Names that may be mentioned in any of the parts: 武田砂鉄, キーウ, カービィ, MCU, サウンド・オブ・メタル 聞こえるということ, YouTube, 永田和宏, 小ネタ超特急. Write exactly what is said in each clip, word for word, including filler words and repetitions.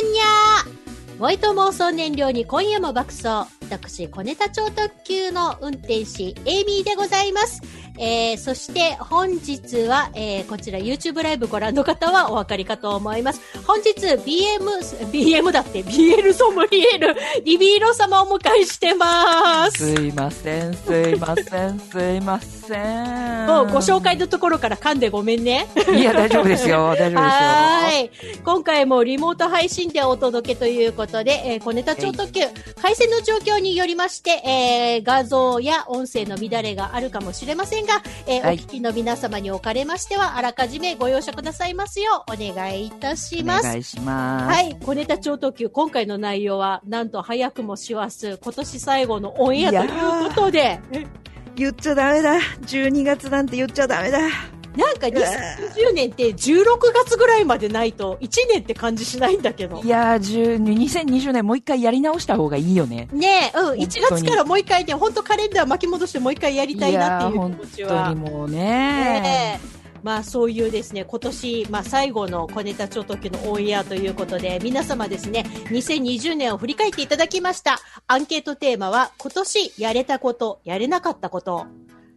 んにゃー燃えと妄想燃料に今夜も爆走、私小ネタ超特急の運転士エイミーでございます。えー、そして本日は、えー、こちら YouTube ライブご覧の方はお分かりかと思います。本日 ビーエム、ビーエム だって ビーエル ソムリエルリビーロ様をお迎えしてます。すいませんすいませんすいませんもうご紹介のところから噛んでごめんね。いや大丈夫ですよ大丈夫ですよ。はい今回もリモート配信でお届けということで、えー、小ネタ超特急回線の状況によりまして、えー、画像や音声の乱れがあるかもしれませんが、えーはい、お聞きの皆様におかれましてはあらかじめご容赦くださいますようお願いいたします。お願いします。はい、小ネタ超特急今回の内容はなんと早くも師走今年最後のオンエアということで言っちゃダメだじゅうにがつなんて言っちゃダメだ。なんかにせんにじゅうねんってじゅうろくがつぐらいまでないといちねんって感じしないんだけど。いやーにせんにじゅうねんもう一回やり直した方がいいよね。ねえ、うん、いちがつからもう一回ね本当カレンダー巻き戻してもう一回やりたいなっていう気持ちは。いやー本当にもうねー、ねまあそういうですね今年、まあ、最後の小ネタ超特急のオンエアということで皆様ですねにせんにじゅうねんを振り返っていただきました。アンケートテーマは今年やれたことやれなかったこと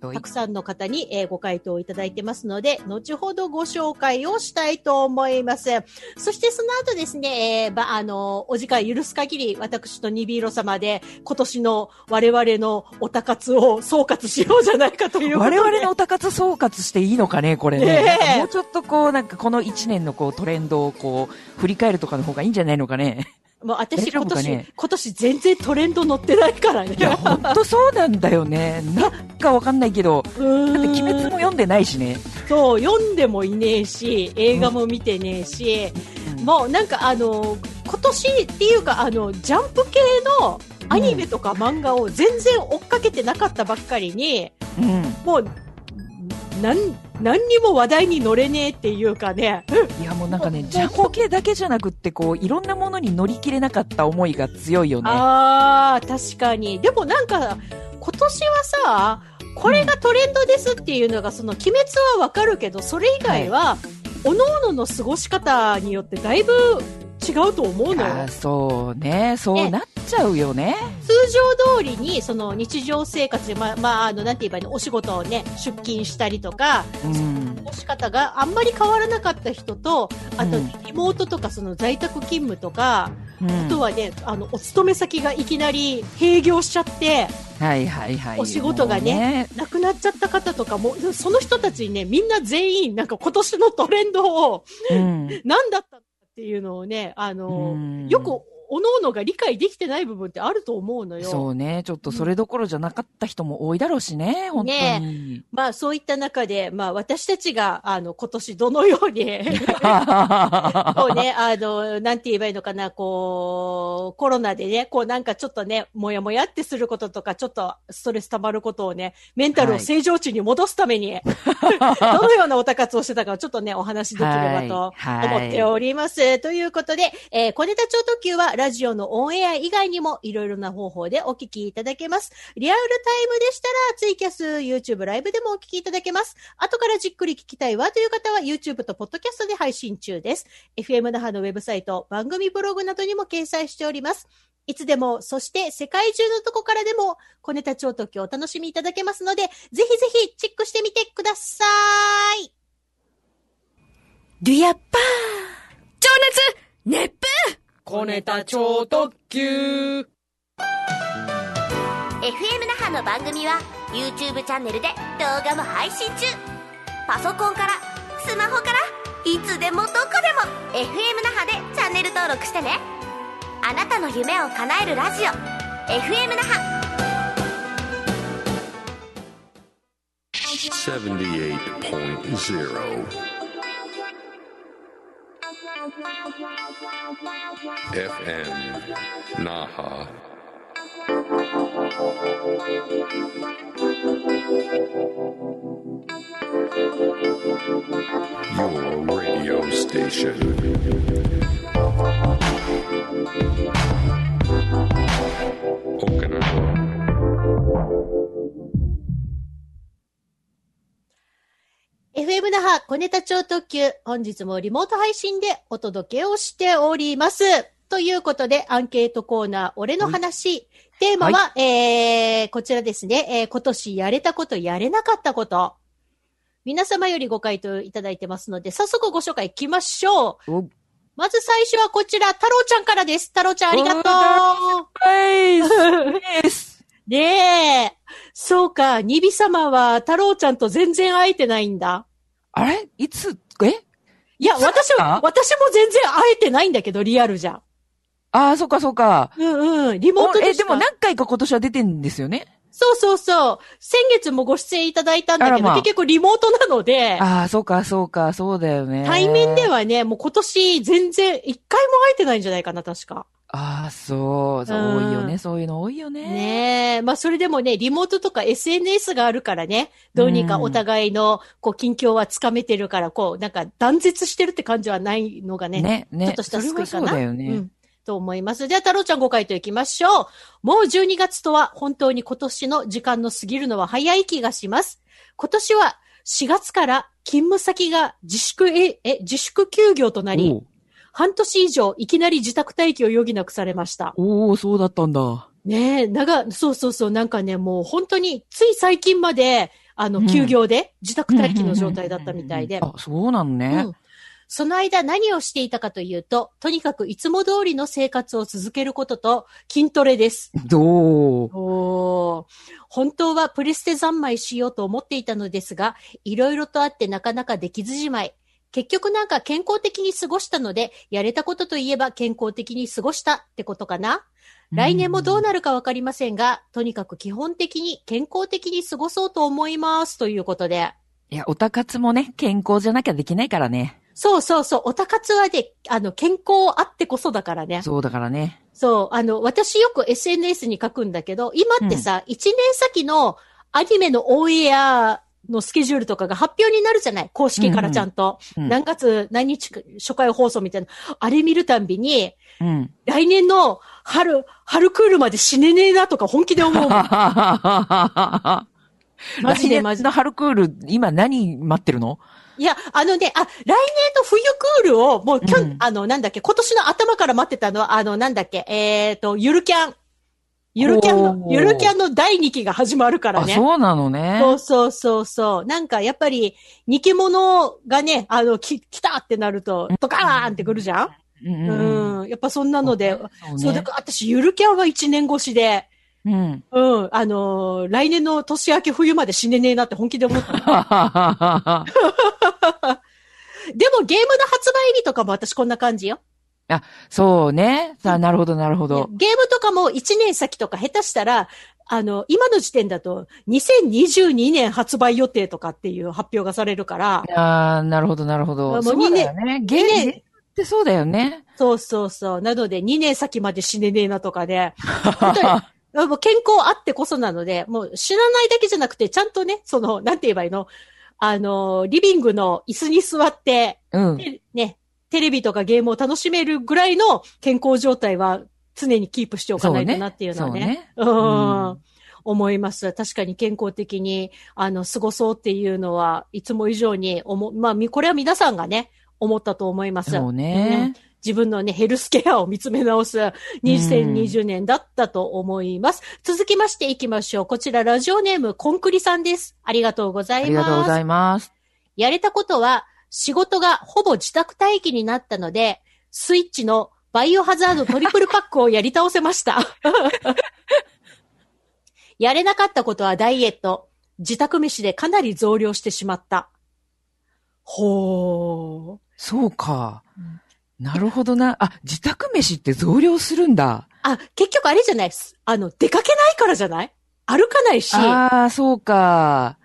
たくさんの方に、えー、ご回答いただいてますので後ほどご紹介をしたいと思います。そしてその後ですね、えーばあのー、お時間許す限り私とニビーロ様で今年の我々のおたかつを総括しようじゃないかということで我々のおたかつ総括していいのかねこれ ね, ねもうちょっとこうなんかこのいちねんのこうトレンドをこう振り返るとかの方がいいんじゃないのかね。もう私今年、ね、今年全然トレンド乗ってないからね。いや本当そうなんだよね。なんかわかんないけど、だって鬼滅も読んでないしね。そう読んでもいねえし、映画も見てねえし、うん、もうなんかあの今年っていうかあのジャンプ系のアニメとか漫画を全然追っかけてなかったばっかりに、うん、もうなん何にも話題に乗れねえっていうかね。いやもうなんかねジャンプ系だけじゃなくってこういろんなものに乗り切れなかった思いが強いよね。あー確かに。でもなんか今年はさこれがトレンドですっていうのがその鬼滅はわかるけどそれ以外は各々の過ごし方によってだいぶ違うと思うのよ。あそうねそうなっちゃうよね。通常通りにその日常生活でまあ、まあ、あのなんて言えばいいのお仕事をね出勤したりとか、うん、過ごし方があんまり変わらなかった人とあとリモートとかその在宅勤務とか、うん、あとはねあのお勤め先がいきなり閉業しちゃって、はいはいはい、お仕事がね、ねなくなっちゃった方とかもその人たちにねみんな全員なんか今年のトレンドを、うん、何だったのっていうのをね、あのー、よくおのおのが理解できてない部分ってあると思うのよ。そうね、ちょっとそれどころじゃなかった人も多いだろうしね、うん、本当に。ね、まあそういった中で、まあ私たちがあの今年どのようにそうね、あのなんて言えばいいのかな、こうコロナでね、こうなんかちょっとね、もやもやってすることとか、ちょっとストレス溜まることをね、メンタルを正常値に戻すために、はい、どのようなおたかつをしてたかをちょっとねお話できればと思っております。はいはい、ということで、えー、小ネタ超特急はラジオのオンエア以外にもいろいろな方法でお聞きいただけます。リアルタイムでしたらツイキャス、YouTube ライブでもお聞きいただけます。後からじっくり聞きたいわという方は YouTube とポッドキャストで配信中です。エフエム 那覇のウェブサイト、番組ブログなどにも掲載しております。いつでも、そして世界中のとこからでも小ネタ超特急をお楽しみいただけますので、ぜひぜひチェックしてみてください。デュヤッパー情熱熱風小ネタ超特急 エフエム 那覇の番組は YouTube チャンネルで動画も配信中。パソコンからスマホからいつでもどこでも エフエム 那覇でチャンネル登録してね。あなたの夢を叶えるラジオ エフエム 那覇 ななじゅうはちてんゼロエフエム 那覇。Your radio station. 沖縄。エフエムエフエム 那覇小ネタ超特急、本日もリモート配信でお届けをしております。ということで、アンケートコーナー、俺の話。はい、テーマは、はい、えー、こちらですね、えー。今年やれたこと、やれなかったこと。皆様よりご回答いただいてますので、早速ご紹介いきましょう。まず最初はこちら、太郎ちゃんからです。太郎ちゃんありがとう。はい。ねえ。そうか、ニビ様は太郎ちゃんと全然会えてないんだ。あれいつえいや、私は、私も全然会えてないんだけど、リアルじゃん。ああ、そうかそうか。うんうん。リモートでした。え、でも何回か今年は出てんですよね。そうそうそう。先月もご出演いただいたんだけど、まあ、結局リモートなので。ああ、そうかそうか、そうだよね。対面ではね、もう今年全然一回も会えてないんじゃないかな、確か。ああ、そう。そううん、多いよね。そういうの多いよね。ねえ。まあ、それでもね、リモートとか エスエヌエス があるからね、どうにかお互いの、こう、近況はつかめてるから、こう、なんか断絶してるって感じはないのがね、ねねちょっとした救いかな。そうだよね。うんと思います。では、太郎ちゃんご回答いきましょう。もうじゅうにがつとは本当に今年の時間の過ぎるのは早い気がします。今年はしがつから勤務先が自粛え、え、自粛休業となり、半年以上いきなり自宅待機を余儀なくされました。おー、そうだったんだ。ねえ、長、そうそうそう、なんかね、もう本当につい最近まで、あの、休業で自宅待機の状態だったみたいで。あ、そうなのね。うんその間何をしていたかというと、とにかくいつも通りの生活を続けることと筋トレです。どう？おー。本当はプレステ三昧しようと思っていたのですが、いろいろとあってなかなかできずじまい。結局なんか健康的に過ごしたので、やれたことといえば健康的に過ごしたってことかな。来年もどうなるかわかりませんが、とにかく基本的に健康的に過ごそうと思いますということで。いや、おたかつもね、健康じゃなきゃできないからね。そうそうそう。おたかつはね、あの、健康あってこそだからね。そうだからね。そう。あの、私よく エスエヌエス に書くんだけど、今ってさ、うん、いちねん先のアニメのオンエアのスケジュールとかが発表になるじゃない公式からちゃんと。うんうん、何月何日初回放送みたいな。あれ見るたんびに、うん、来年の春、春クールまで死ねねえなとか本気で思う。マジでマジで。来年の春クール、今何待ってるの？いや、あのね、あ、来年の冬クールを、もう、きょ、うん、あの、なんだっけ、今年の頭から待ってたのは、あの、なんだっけ、えーと、ゆるキャン。ゆるキャンの、ゆるキャンのだいにきが始まるからね。あ、そうなのね。そうそうそうそう。なんか、やっぱり、ニケモノがね、あの、き、来たってなると、ドカーンってくるじゃん、うん、うん。やっぱそんなので、そう、ね、そうだから私、ゆるキャンはいちねん越しで、うん。うん。あのー、来年の年明け冬まで死ねねえなって本気で思った。でもゲームの発売日とかも私こんな感じよ。あ、そうね。さあ、なるほど、なるほど。ゲームとかもいちねん先とか下手したら、あの、今の時点だとにせんにじゅうにねん発売予定とかっていう発表がされるから。ああ、なるほど、なるほど。もうにねん。そうだよね。ゲームってそうだよね。そうそうそう。なのでにねん先まで死ねねえなとかで、ね。本当にもう健康あってこそなので、もう知らないだけじゃなくて、ちゃんとね、その、なんて言えばいいの？あの、リビングの椅子に座って、うん、ね、テレビとかゲームを楽しめるぐらいの健康状態は常にキープしておかないとなっていうのはね。そうね。そうね。うん。うん。思います。確かに健康的に、あの、過ごそうっていうのは、いつも以上に思、まあ、これは皆さんがね、思ったと思います。そうね。うん自分のね、ヘルスケアを見つめ直すにせんにじゅうねんだったと思います。うん、続きましていきましょう。こちらラジオネームコンクリさんです。ありがとうございます。ありがとうございます。やれたことは仕事がほぼ自宅待機になったので、スイッチのバイオハザードトリプルパックをやり倒せました。やれなかったことはダイエット。自宅飯でかなり増量してしまった。ほー。そうか。なるほどな。あ、自宅飯って増量するんだ。あ、結局あれじゃないです。あの、出かけないからじゃない？歩かないし。ああ、そうか。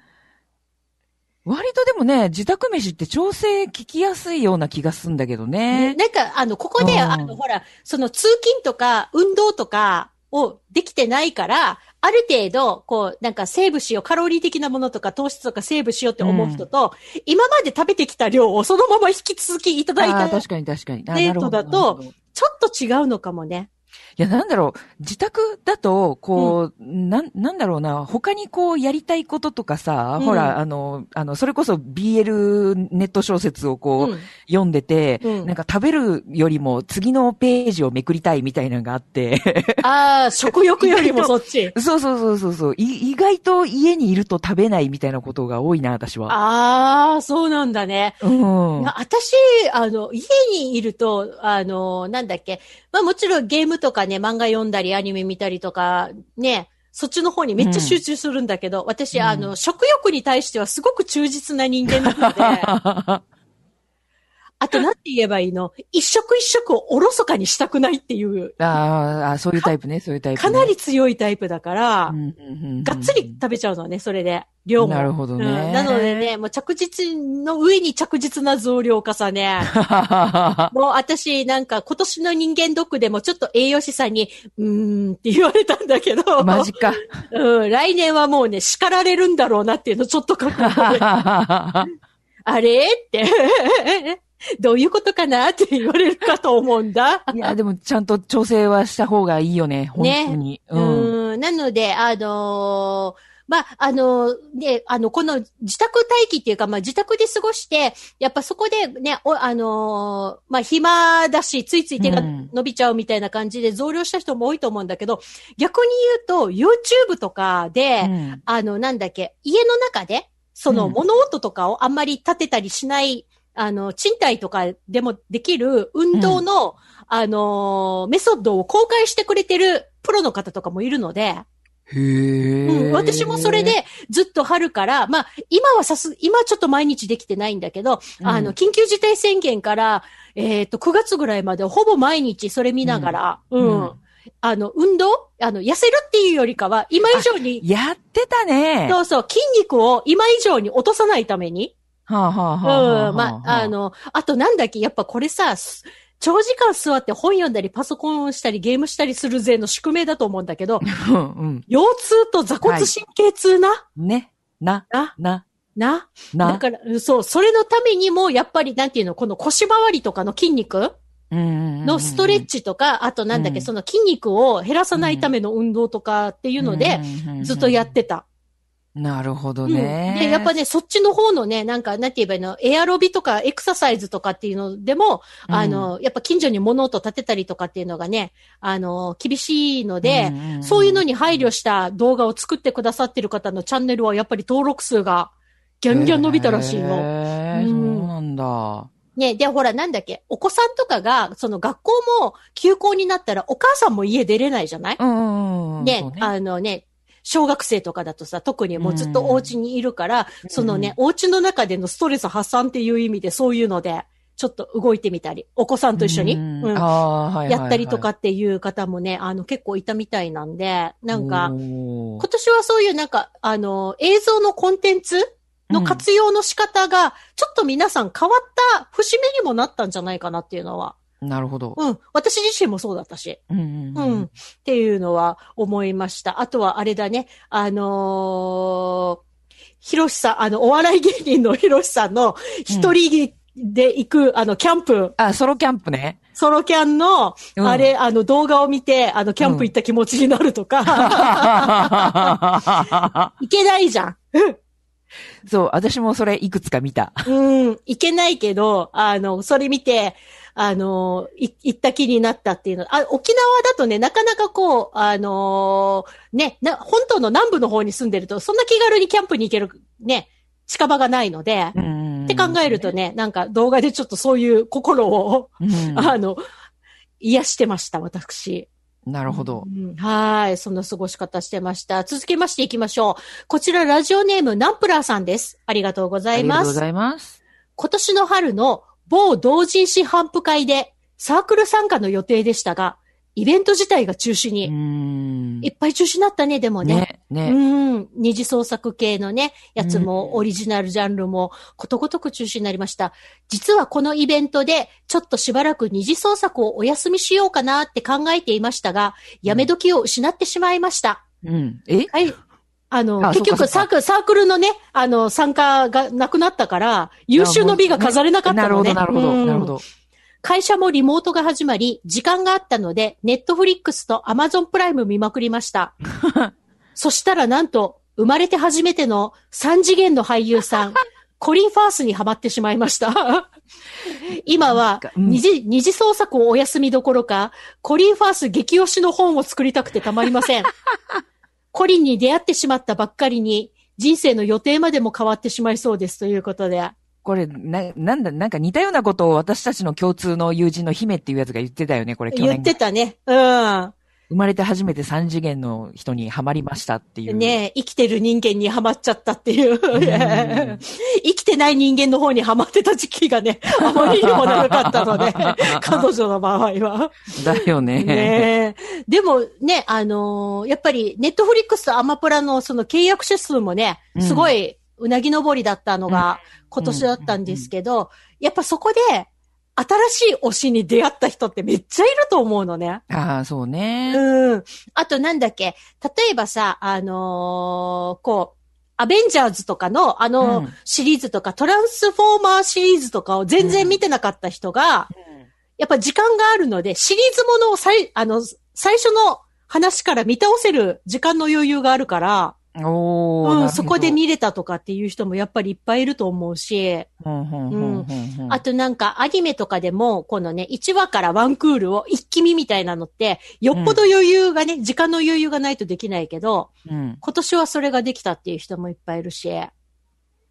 割とでもね、自宅飯って調整聞きやすいような気がするんだけどね。ねなんか、あの、ここで、うん、あの、ほら、その通勤とか運動とかをできてないから、ある程度、こう、なんかセーブしよう、カロリー的なものとか糖質とかセーブしようって思う人と、うん、今まで食べてきた量をそのまま引き続きいただいたデートだと、ちょっと違うのかもね。いや、なんだろう、自宅だと、こう、うん、な、なんだろうな、他にこう、やりたいこととかさ、うん、ほら、あの、あの、それこそ ビーエル ネット小説をこう、うん、読んでて、うん、なんか食べるよりも次のページをめくりたいみたいなのがあって。ああ、食欲よりもそっち。そうそうそうそうそう。い、意外と家にいると食べないみたいなことが多いな、私は。ああ、そうなんだね。うん。私、あの、家にいると、あの、なんだっけ、まあもちろんゲームとかね、漫画読んだりアニメ見たりとかね、そっちの方にめっちゃ集中するんだけど、うん、私、あの、食欲に対してはすごく忠実な人間なので、あとなんて言えばいいの、一食一食をおろそかにしたくないっていう。ああ、そういうタイプね、そういうタイプ、ね。かなり強いタイプだから、うんうんうんうん、がっつり食べちゃうのね、それで。量も。なるほどね、うん。なのでね、もう着実の上に着実な増量重ね。もう私なんか今年の人間ドックでもちょっと栄養士さんに、うーんって言われたんだけど。マジか。うん、来年はもうね、叱られるんだろうなっていうのちょっと確認で。あれって。どういうことかなって言われるかと思うんだ。いや、でもちゃんと調整はした方がいいよね、本当に。ね、うん、うん。なので、あのー、まあ、あの、ね、あの、この自宅待機っていうか、まあ、自宅で過ごして、やっぱそこでね、おあのー、まあ、暇だし、ついつい手が伸びちゃうみたいな感じで増量した人も多いと思うんだけど、うん、逆に言うと、YouTube とかで、うん、あの、なんだっけ、家の中で、その物音とかをあんまり立てたりしない、うん、あの、賃貸とかでもできる運動の、うん、あのー、メソッドを公開してくれてるプロの方とかもいるので、へー、うん、私もそれでずっと春から、まあ、今はさす、今はちょっと毎日できてないんだけど、うん、あの、緊急事態宣言から、えっと、くがつぐらいまでほぼ毎日それ見ながら、うん。うんうん、あの、運動あの、痩せるっていうよりかは、今以上に。やってたね。そうそう、筋肉を今以上に落とさないために。はあ、はあはあはあ、うん、まあ、あの、あとなんだっけ、やっぱこれさ、長時間座って本読んだりパソコンをしたりゲームしたりするぜの宿命だと思うんだけど、うんうん、腰痛と座骨神経痛な、はい、ね、な、な、な、な、な、だから、そう、それのためにもやっぱりなんていうの、この腰回りとかの筋肉のストレッチとか、あとなんだっけ、うん、その筋肉を減らさないための運動とかっていうので、うん、ずっとやってた。なるほどね、うん。で、やっぱね、そっちの方のね、なんか、なんて言えばいいの、エアロビとかエクササイズとかっていうのでも、うん、あの、やっぱ近所に物音立てたりとかっていうのがね、あの、厳しいので、うん、そういうのに配慮した動画を作ってくださってる方のチャンネルはやっぱり登録数がギャンギャン伸びたらしいの。へー、うん、そうなんだ。ね、で、ほら、なんだっけ、お子さんとかが、その学校も休校になったらお母さんも家出れないじゃない？うんうん、ね、そうね、あのね、小学生とかだとさ、特にもうずっとお家にいるから、うん、そのね、お家の中でのストレス発散っていう意味で、そういうので、ちょっと動いてみたり、お子さんと一緒に、うんうん、やったりとかっていう方もね、はいはいはい、あの、結構いたみたいなんで、なんか、今年はそういうなんか、あの、映像のコンテンツの活用の仕方が、ちょっと皆さん変わった節目にもなったんじゃないかなっていうのは。なるほど。うん。私自身もそうだったし。うん、うんうん。うん。っていうのは思いました。あとはあれだね。あのー、ひろしさん、あの、お笑い芸人のひろしさんの一人で行く、うん、あの、キャンプ。あ、ソロキャンプね。ソロキャンの、うん、あれ、あの、動画を見て、あの、キャンプ行った気持ちになるとか。うん、いけないじゃん。そう、私もそれいくつか見た。うん。いけないけど、あの、それ見て、あの、い、行った気になったっていうの。あ、沖縄だとね、なかなかこう、あのー、ね、な、本島の南部の方に住んでると、そんな気軽にキャンプに行ける、ね、近場がないので、うんって考えるとね、なんか動画でちょっとそういう心を、うん、あの、癒してました、私。なるほど。うん、はい。そんな過ごし方してました。続けましていきましょう。こちらラジオネームナンプラーさんです。ありがとうございます。ありがとうございます。今年の春の某同人誌頒布会でサークル参加の予定でしたが、イベント自体が中止に。うーんいっぱい中止になったね、でもね。ね。ねうん。二次創作系のね、やつもオリジナルジャンルもことごとく中止になりました。実はこのイベントでちょっとしばらく二次創作をお休みしようかなって考えていましたが、やめ時を失ってしまいました。うん。え？はい。あの、ああ結局サークル、サークルのね、あの、参加がなくなったから、優秀の美が飾れなかったのね。なるほど、なるほど、なるほど。会社もリモートが始まり、時間があったので、ネットフリックスとアマゾンプライム見まくりました。そしたらなんと、生まれて初めてのさん次元の俳優さん、コリン・ファースにハマってしまいました。今は二次、うん、二次創作をお休みどころか、コリン・ファース激推しの本を作りたくてたまりません。コリンに出会ってしまったばっかりに、人生の予定までも変わってしまいそうですということで。これ、な、なんだ、なんか似たようなことを私たちの共通の友人の姫っていうやつが言ってたよね、これ去年。言ってたね。うん。生まれて初めてさん次元の人にハマりましたっていう。ねえ、生きてる人間にハマっちゃったっていう。生きてない人間の方にハマってた時期がね、あまりにも長かったので、彼女の場合は。だよね。ねえ。でもね、あのー、やっぱりネットフリックスとアマプラのその契約者数もね、すごいうなぎ登りだったのが今年だったんですけど、やっぱそこで、新しい推しに出会った人ってめっちゃいると思うのね。ああ、そうね。うん。あとなんだっけ、例えばさ、あのー、こう、アベンジャーズとかのあのシリーズとか、うん、トランスフォーマーシリーズとかを全然見てなかった人が、うん、やっぱ時間があるので、シリーズものを最、あの、最初の話から見倒せる時間の余裕があるから、おー、うん、そこで見れたとかっていう人もやっぱりいっぱいいると思うし、うん、あとなんかアニメとかでもこのねいちわからワンクールを一気見みたいなのってよっぽど余裕がね、うん、時間の余裕がないとできないけど、うん、今年はそれができたっていう人もいっぱいいるし、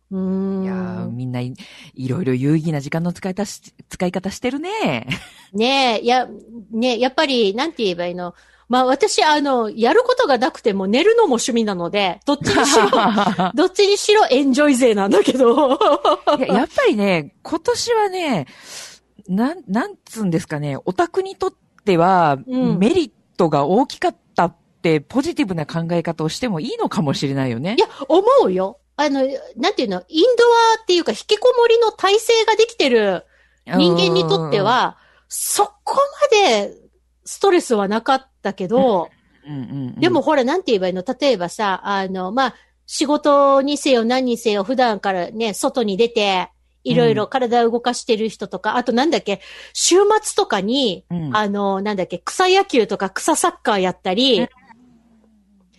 うーん、いやー、みんない、いろいろ有意義な時間の使いたし使い方してるね。ねえ、いやねえ、やっぱりなんて言えばいいの。まあ私、あの、やることがなくても寝るのも趣味なので、どっちにしろ、どっちにしろエンジョイ勢なんだけど。いや、やっぱりね、今年はね、なん、なんつんですかね、オタクにとっては、うん、メリットが大きかったって、ポジティブな考え方をしてもいいのかもしれないよね。いや、思うよ。あの、なんていうの、インドアっていうか、引きこもりの体制ができてる人間にとっては、そこまで、ストレスはなかったけど、うんうんうんうん、でもほら、なんて言えばいいの？例えばさ、あの、まあ、仕事にせよ何にせよ普段からね、外に出て、いろいろ体を動かしてる人とか、うん、あとなんだっけ、週末とかに、うん、あの、なんだっけ、草野球とか草サッカーやったり、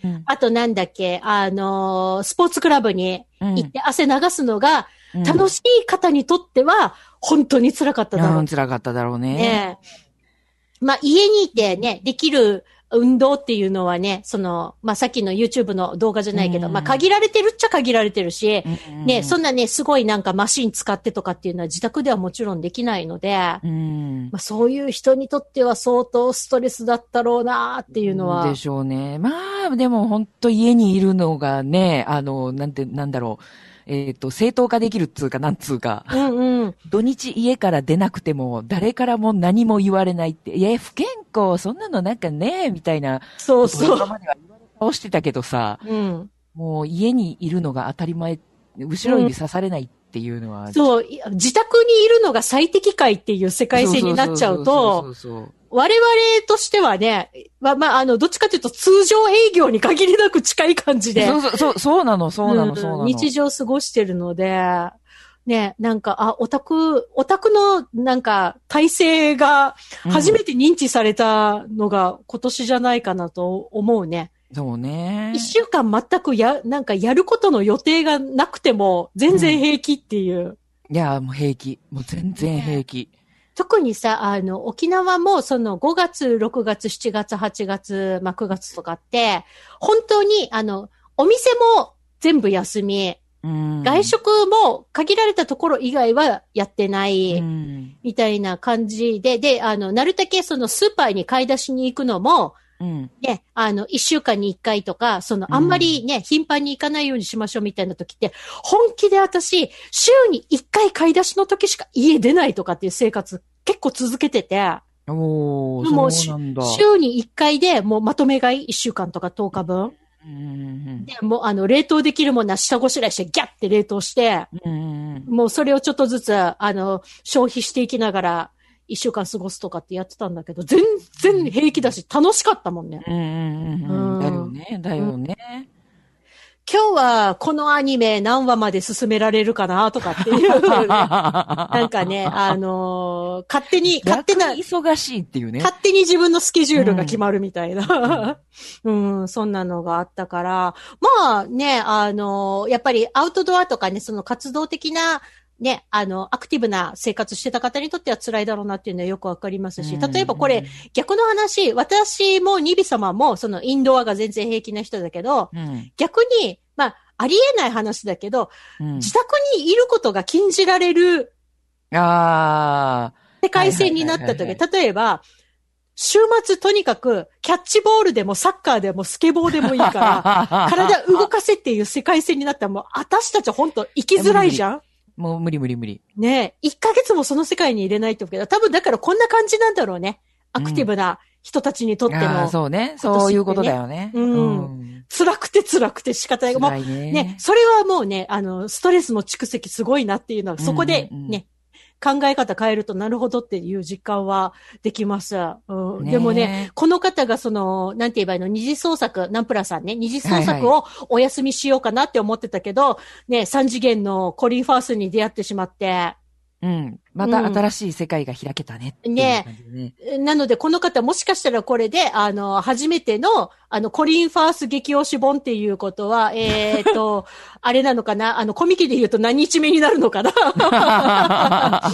うんうん、あとなんだっけ、あの、スポーツクラブに行って汗流すのが、楽しい方にとっては、本当に辛かっただろう。うんうん、辛かっただろうね。ね、まあ、家にいてね、できる運動っていうのはね、その、まあ、さっきの YouTube の動画じゃないけど、うん、まあ、限られてるっちゃ限られてるし、うん、ね、そんなね、すごいなんかマシン使ってとかっていうのは自宅ではもちろんできないので、うん、まあ、そういう人にとっては相当ストレスだったろうなっていうのは。でしょうね。まあ、でも本当家にいるのがね、あの、なんて、なんだろう。えっと、正当化できるっつうか、なんつうか。うんうん。土日家から出なくても、誰からも何も言われないって。いや、不健康、そんなのなんかね、みたいな。そうそう。今までは言われ倒してたけどさ、うん。もう家にいるのが当たり前、後ろ指刺されないっていうのは。うん、そう、自宅にいるのが最適解っていう世界線になっちゃうと、我々としてはね、ま、まあ、あの、どっちかというと通常営業に限りなく近い感じで。そうそう、そう、そうなの、そうなの、そうなの、うん。日常過ごしてるので、ね、なんか、あ、オタク、オタクの、なんか、体制が初めて認知されたのが今年じゃないかなと思うね。うん、そうね。一週間全くや、なんかやることの予定がなくても全然平気っていう。うん、いや、もう平気。もう全然平気。ね、特にさ、あの、沖縄もそのごがつ、ろくがつ、しちがつ、はちがつ、まあ、くがつとかって、本当に、あの、お店も全部休み、うん、外食も限られたところ以外はやってない、うん、みたいな感じで、で、あの、なるだけそのスーパーに買い出しに行くのも、うん、ね、あの、一週間に一回とか、その、あんまりね、うん、頻繁に行かないようにしましょうみたいな時って、本気で私、週に一回買い出しの時しか家出ないとかっていう生活結構続けてて、おー、もうそうなんだ。週に一回でもうまとめ買い一週間とかとおかぶん。うん、で、もうあの、冷凍できるものは下ごしらえしてギャッて冷凍して、うん、もうそれをちょっとずつ、あの、消費していきながら、一週間過ごすとかってやってたんだけど、全然平気だし、楽しかったもんね。うんうんうん。だよね、だよね。今日はこのアニメ何話まで進められるかなとかっていう、ね、なんかね、あのー、勝手に、勝手な、忙しいっていうね。勝手に自分のスケジュールが決まるみたいな。うん、うん、そんなのがあったから、まあね、あのー、やっぱりアウトドアとかね、その活動的な、ね、あの、アクティブな生活してた方にとっては辛いだろうなっていうのはよくわかりますし、例えばこれ、逆の話、私もニビ様も、そのインドアが全然平気な人だけど、うん、逆に、まあ、ありえない話だけど、うん、自宅にいることが禁じられる、ああ、世界線になった時、例えば、週末とにかくキャッチボールでもサッカーでもスケボーでもいいから、体動かせっていう世界線になったらもう、私たち本当生きづらいじゃん。もう無理無理無理。ねえ、いっかげつもその世界に入れないってことだ。多分だからこんな感じなんだろうね。アクティブな人たちにとっても。うん、ああ、そうね。そういうことだよね。うん。うん、辛くて辛くて仕方ない。もうね、それはもうね、あの、ストレスの蓄積すごいなっていうのは、そこでね、うんうんうん、考え方変えるとなるほどっていう実感はできます。うんね、でもね、この方がその、なんて言えばいいの、二次創作、ナンプラさんね、二次創作をお休みしようかなって思ってたけど、はいはい、ね、三次元のコリーファースに出会ってしまって。うん。また新しい世界が開けたねっていう感じでね。ね。なので、この方もしかしたらこれで、あの、初めての、あの、コリンファース激推し本っていうことは、えーと、あれなのかな、あの、コミケで言うと何日目になるのかなあ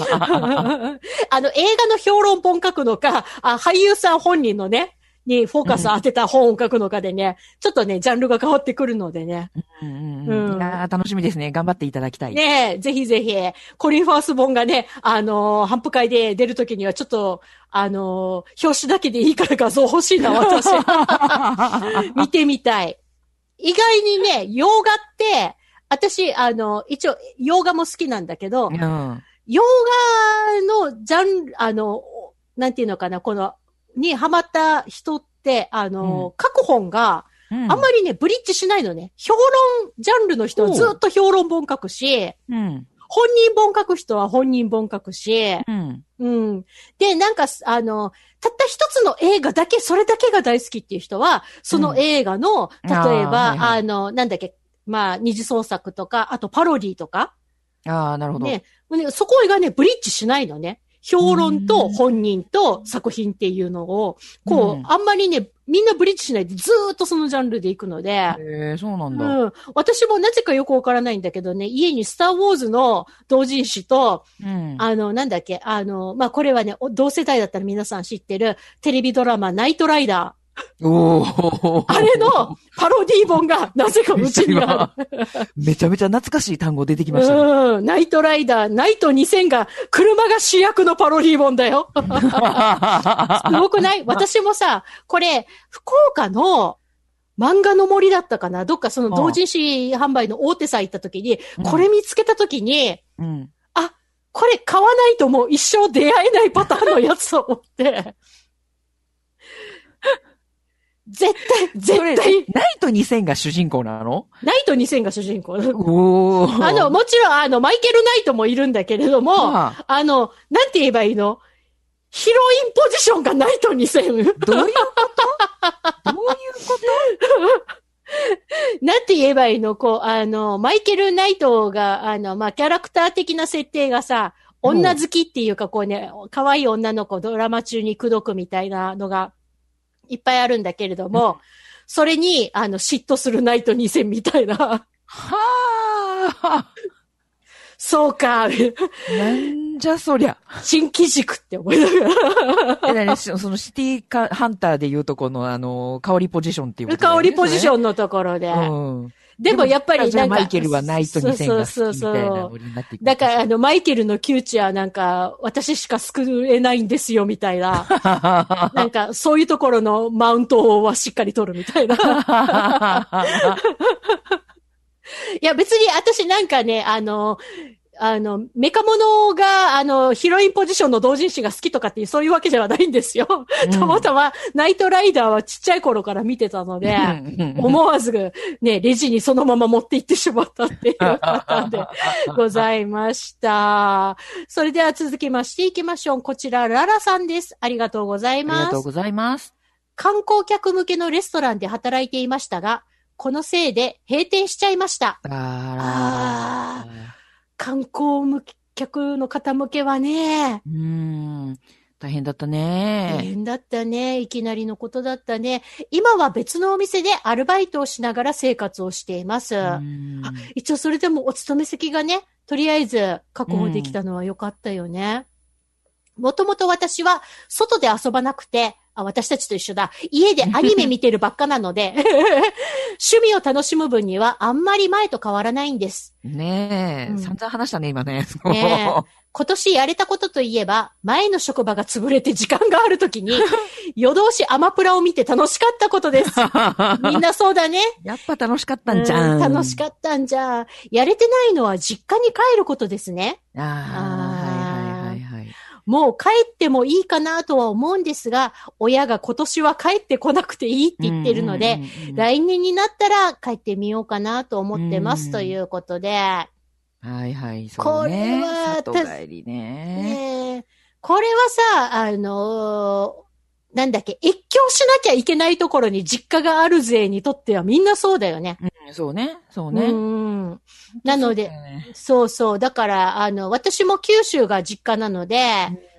の、映画の評論本書くのか、あ、俳優さん本人のね、にフォーカス当てた本を書くのかでね、うん、ちょっとね、ジャンルが変わってくるのでね。うんうんうん、いやー楽しみですね。頑張っていただきたい。ねえ、ぜひぜひ、コリンファース本がね、あのー、ハンプ会で出るときにはちょっと、あのー、表紙だけでいいから画像欲しいな、私。見てみたい。意外にね、洋画って、私、あのー、一応、洋画も好きなんだけど、うん、洋画のジャンル、あのー、なんていうのかな、この、にハマった人って、あの、うん、書く本が、あんまりね、ブリッジしないのね。評論、ジャンルの人はずっと評論本書くし、うん、本人本書く人は本人本書くし、うんうん、で、なんか、あの、たった一つの映画だけ、それだけが大好きっていう人は、その映画の、うん、例えば、あ,、はいはい、あの、なんだっけ、まあ、二次創作とか、あとパロディとか。ああ、なるほど。ね、そこがね、ブリッジしないのね。評論と本人と作品っていうのを、こう、うん、あんまりね、みんなブリッジしないでずーっとそのジャンルで行くので。へー、そうなんだ。うん。私もなぜかよくわからないんだけどね、家にスターウォーズの同人誌と、うん、あの、なんだっけ、あの、まあ、これはね、同世代だったら皆さん知ってるテレビドラマナイトライダー。おーあれのパロディ本がなぜかうちにあるめちゃめちゃ懐かしい単語出てきました、ね、うんナイトライダーナイトにせんが車が主役のパロディ本だよすごくない？私もさこれ福岡の漫画の森だったかなどっかその同人誌販売の大手さん行った時に、うん、これ見つけた時に、うん、あこれ買わないともう一生出会えないパターンのやつと思って絶対、絶対。ナイトにせんが主人公なの？ナイトにせんが主人公。おー。あの、もちろん、あの、マイケル・ナイトもいるんだけれども、はあ、あの、なんて言えばいいの？ヒロインポジションがナイトにせん。どういうこと？どういうことなんて言えばいいの？こう、あの、マイケル・ナイトが、あの、まあ、キャラクター的な設定がさ、女好きっていうか、こうね、可愛い女の子ドラマ中に口説くみたいなのが、いっぱいあるんだけれども、うん、それに、あの、嫉妬するナイトにせんみたいな。はあ。そうか。なんじゃそりゃ。新機軸って思いながら。そのシティーハンターでいうとこの、あの、香りポジションっていう、ね。香りポジションのところで。うん、でもやっぱりなんか。マイケルはナイトにせんが好きみたいなノリになっていく。だから、あの、マイケルの窮地はなんか、私しか救えないんですよみたいな。なんか、そういうところのマウントはしっかり取るみたいな。いや、別に私なんかね、あの、あの、メカモノが、あの、ヒロインポジションの同人誌が好きとかっていう、そういうわけではないんですよ。うん、たまたま、ナイトライダーはちっちゃい頃から見てたので、思わず、ね、レジにそのまま持って行ってしまったっていうパターンでございました。それでは続きましていきましょう。こちら、ララさんです。ありがとうございます。ありがとうございます。観光客向けのレストランで働いていましたが、このせいで閉店しちゃいました。ああ、観光客の方向けはね、うーん、大変だったね。大変だったね。いきなりのことだったね。今は別のお店でアルバイトをしながら生活をしています。あ、一応それでもお勤め先がね、とりあえず確保できたのは良かったよね。もともと私は外で遊ばなくて、あ、私たちと一緒だ。家でアニメ見てるばっかなので、趣味を楽しむ分にはあんまり前と変わらないんです。ねえ、うん、散々話したね、今ね。ねえ今年やれたことといえば、前の職場が潰れて時間があるときに、夜通しアマプラを見て楽しかったことです。みんなそうだね。やっぱ楽しかったんじゃん。うん、楽しかったんじゃん。やれてないのは実家に帰ることですね。ああ。もう帰ってもいいかなとは思うんですが、親が今年は帰ってこなくていいって言ってるので、来年になったら帰ってみようかなと思ってますということで。はいはい、そうね。これは、里帰りね。ね、これはさ、あのー、なんだっけ、越境しなきゃいけないところに実家がある勢にとってはみんなそうだよね。うん、そうね、そうね。うん。なので、そうそう。だから、あの、私も九州が実家なので、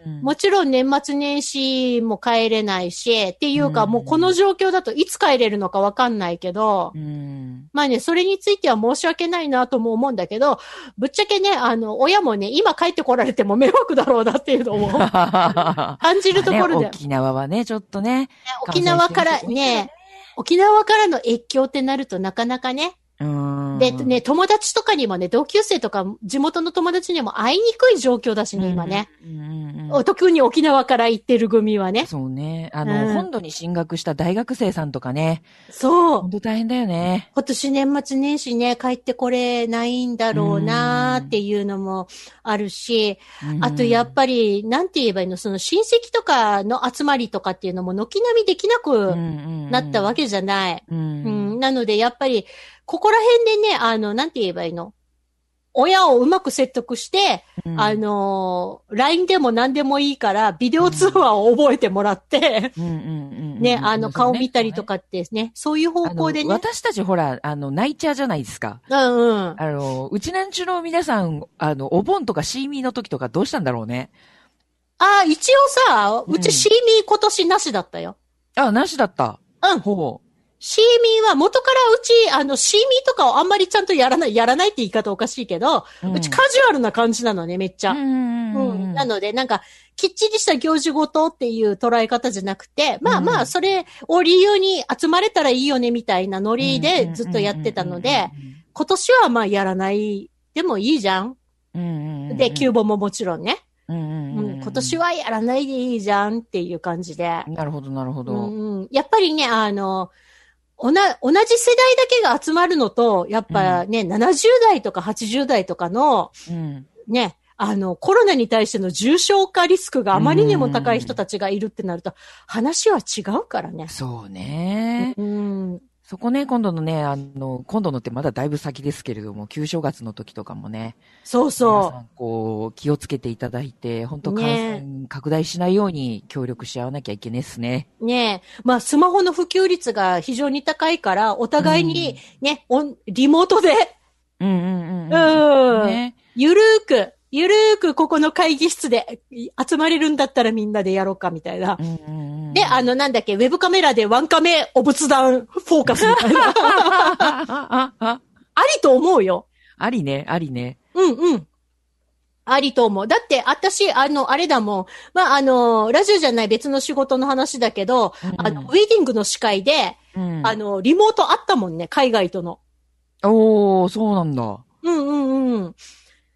うん、もちろん年末年始も帰れないし、っていうか、うん、もうこの状況だといつ帰れるのかわかんないけど、うん、まあね、それについては申し訳ないなとも思うんだけど、ぶっちゃけね、あの、親もね、今帰ってこられても迷惑だろうなっていうのを感じるところで、ね。沖縄はね、ちょっとね。沖縄からね、沖縄からの越境ってなるとなかなかね、でね、友達とかにもね、同級生とか地元の友達にも会いにくい状況だしね、今ね、うんうんうん、特に沖縄から行ってる組はね、そうね、あの、うん、本土に進学した大学生さんとかね、そう、本当大変だよね。今年年末年始ね、帰ってこれないんだろうなーっていうのもあるし、うん、あとやっぱりなんて言えばいいの、その親戚とかの集まりとかっていうのも軒並みできなくなったわけじゃない、うんうんうんうん、なのでやっぱりここら辺でね、あの、なんて言えばいいの？親をうまく説得して、うん、あの、ライン でも何でもいいから、ビデオ通話を覚えてもらって、ね、あの、顔見たりとかってね、そういう方向でね。私たちほら、あの、ナイチャーじゃないですか。うんうん。あの、うちなんちゅの皆さん、あの、お盆とかシーミーの時とかどうしたんだろうね。ああ、一応さ、うちシーミー今年なしだったよ。うん、あ、なしだった。うん。ほぼ。シーミーは元からうち、あの、シーミーとかをあんまりちゃんとやらない、やらないって言い方おかしいけど、うん、うちカジュアルな感じなのね、めっちゃ。うん、うん、なので、なんか、きっちりした行事ごとっていう捉え方じゃなくて、まあまあ、それを理由に集まれたらいいよね、みたいなノリでずっとやってたので、今年はまあやらない、でもいいじゃん。うんうん、で、キューボももちろんね。うんうんうん、今年はやらないでいいじゃんっていう感じで。なるほど、なるほど、うん。やっぱりね、あの、おな、同じ世代だけが集まるのと、やっぱね、うん、ななじゅう代とかはちじゅう代とかの、うん、ね、あの、コロナに対しての重症化リスクがあまりにも高い人たちがいるってなると、話は違うからね。そうね。うん。そこね、今度のね、あの、今度のってまだだいぶ先ですけれども、旧正月の時とかもね。そうそう。皆さんこう、気をつけていただいて、本当感染拡大しないように協力し合わなきゃいけないっすね。ねえ。まあ、スマホの普及率が非常に高いから、お互いにね、うん、オン、リモートで。うんうんうん。うん。ね、ゆるーく。ゆるーくここの会議室で集まれるんだったらみんなでやろうかみたいな。うんうんうん、で、あのなんだっけ、ウェブカメラでワンカメお仏壇フォーカスみたいな。ありと思うよ。ありね、ありね。うんうん。ありと思う。だって、私、あの、あれだもん。まあ、あの、ラジオじゃない別の仕事の話だけど、うん、あの、ウェディングの司会で、うん、あの、リモートあったもんね、海外との。おー、そうなんだ。うんうんうん。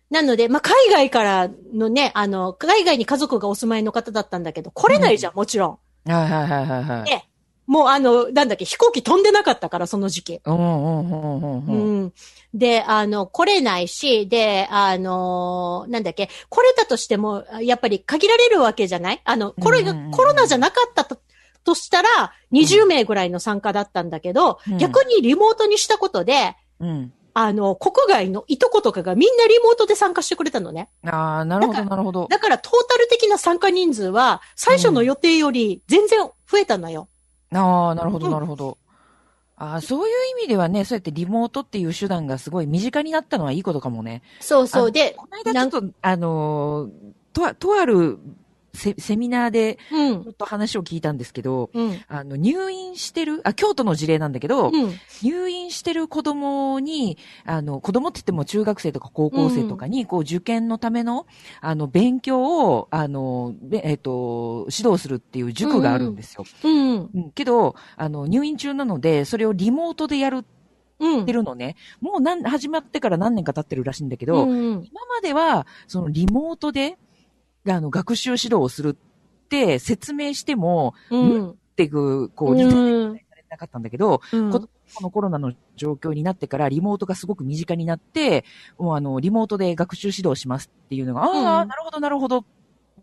なので、まあ、海外からのね、あの、海外に家族がお住まいの方だったんだけど、来れないじゃん、うん、もちろん。はいはいはいはいはい。ね。もうあの、なんだっけ、飛行機飛んでなかったから、その時期。うんうんうんうん。うん。で、あの、来れないし、で、あの、なんだっけ、来れたとしても、やっぱり限られるわけじゃない？あの、これが、うんうんうん、コロナじゃなかったと、としたら、にじゅうめいぐらいの参加だったんだけど、うん、逆にリモートにしたことで、うんあの、国外のいとことかがみんなリモートで参加してくれたのね。ああ、なるほど、なるほど。だから、トータル的な参加人数は、最初の予定より全然増えたのよ。うん、ああ、なるほど、なるほど。ああ、そういう意味ではね、そうやってリモートっていう手段がすごい身近になったのはいいことかもね。そうそう。で、この間ちょっと、あのー、と、とあるセ、セミナーで、ちょっと話を聞いたんですけど、うん、あの、入院してる、あ、京都の事例なんだけど、うん、入院してる子供に、あの、子供って言っても中学生とか高校生とかに、こう、受験のための、あの、勉強を、あの、えっと、指導するっていう塾があるんですよ。うんうんうん、けど、あの、入院中なので、それをリモートでやる。うん。てるのね。もうなん、始まってから何年か経ってるらしいんだけど、うんうん、今までは、そのリモートで、あの、学習指導をするって説明しても、うん。っていう、こう、理解されなかったんだけど、うん、このコロナの状況になってから、リモートがすごく身近になって、もうあの、リモートで学習指導しますっていうのが、うん、ああ、なるほど、なるほど。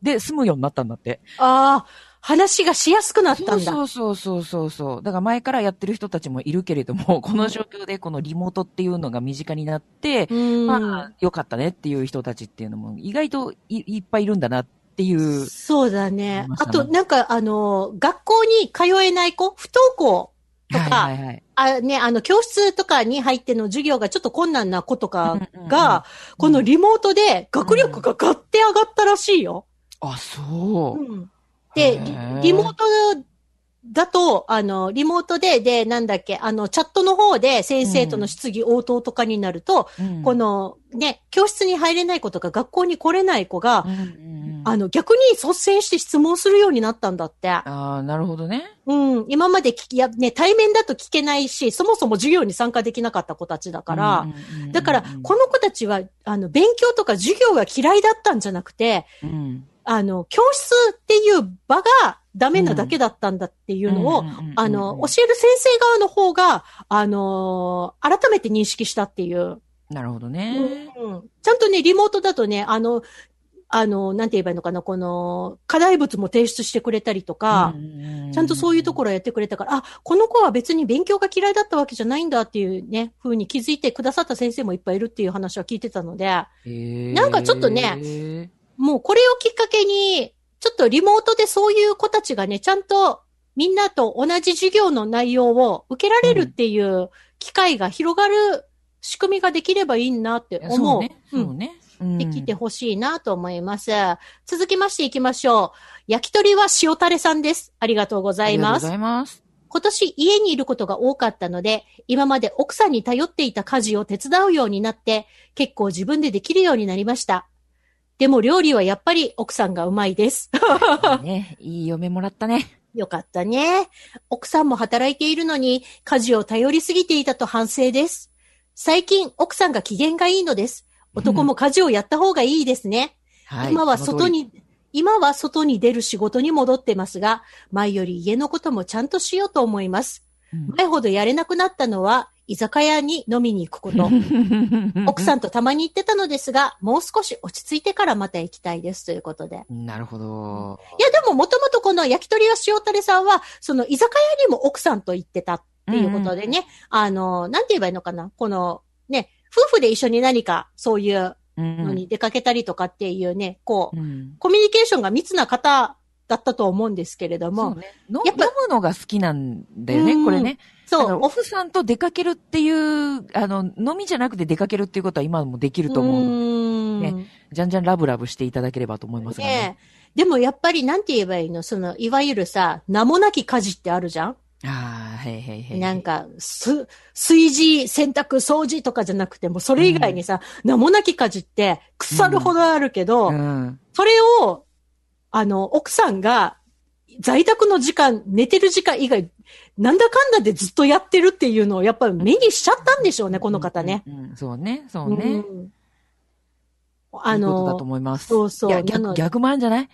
で、済むようになったんだって。ああ。話がしやすくなったんだ。そうそうそうそうそう。だから前からやってる人たちもいるけれども、この状況でこのリモートっていうのが身近になって、うん、まあ良かったねっていう人たちっていうのも意外と い, いっぱいいるんだなっていう。そうだね。あとなんかあの学校に通えない子、不登校とか、はいはいはい、あねあの教室とかに入っての授業がちょっと困難な子とかが、うんうん、このリモートで学力がガッて上がったらしいよ。うん、あそう。うんで、リモートだと、あの、リモートで、で、なんだっけ、あの、チャットの方で先生との質疑応答とかになると、うん、この、ね、教室に入れない子とか学校に来れない子が、うん、あの、逆に率先して質問するようになったんだって。ああ、なるほどね。うん。今まで聞き、や、ね、対面だと聞けないし、そもそも授業に参加できなかった子たちだから、うん、だから、この子たちは、あの、勉強とか授業が嫌いだったんじゃなくて、うんあの、教室っていう場がダメなだけだったんだっていうのを、うん、あの、教える先生側の方が、あのー、改めて認識したっていう。なるほどね、うん。ちゃんとね、リモートだとね、あの、あの、なんて言えばいいのかな、この、課題物も提出してくれたりとか、うん、ちゃんとそういうところをやってくれたから、あ、この子は別に勉強が嫌いだったわけじゃないんだっていうね、風に気づいてくださった先生もいっぱいいるっていう話は聞いてたので、なんかちょっとね、もうこれをきっかけに、ちょっとリモートでそういう子たちがね、ちゃんとみんなと同じ授業の内容を受けられるっていう機会が広がる仕組みができればいいなって思う。うん、そうね。そうね。できてほしいなと思います。続きましていきましょう。焼き鳥は塩タレさんです。ありがとうございます。ありがとうございます。今年家にいることが多かったので、今まで奥さんに頼っていた家事を手伝うようになって、結構自分でできるようになりました。でも料理はやっぱり奥さんがうまいです。ね、いい嫁もらったね。よかったね。奥さんも働いているのに家事を頼りすぎていたと反省です。最近奥さんが機嫌がいいのです。男も家事をやった方がいいですね。うん、今は外に、はい、今は外に出る仕事に戻ってますが、前より家のこともちゃんとしようと思います。うん、前ほどやれなくなったのは、居酒屋に飲みに行くこと。奥さんとたまに行ってたのですが、もう少し落ち着いてからまた行きたいですということで。なるほど。いや、でももともとこの焼き鳥屋塩タレさんは、その居酒屋にも奥さんと行ってたっていうことでね、うんうん、あの、なんて言えばいいのかな、このね、夫婦で一緒に何かそういうのに出かけたりとかっていうね、こう、うん、コミュニケーションが密な方、だったと思うんですけれども、ね、飲むのが好きなんだよね、これね。そう、オフさんと出かけるっていうあの飲みじゃなくて出かけるっていうことは今もできると思う。うん、ね、じゃんじゃんラブラブしていただければと思いますがね。ねでもやっぱりなんて言えばいいの、そのいわゆるさ、名もなき家事ってあるじゃん。ああ、へいへいへい。なんか、す、炊事、洗濯、掃除とかじゃなくても、それ以外にさ、うん、名もなき家事って腐るほどあるけど、うんうん、それをあの、奥さんが在宅の時間、寝てる時間以外、なんだかんだでずっとやってるっていうのをやっぱり目にしちゃったんでしょうね、この方ね。うんうんうん、そうね、そうね。うん、あの、だと思います。そうそう。逆、逆もあるんじゃない？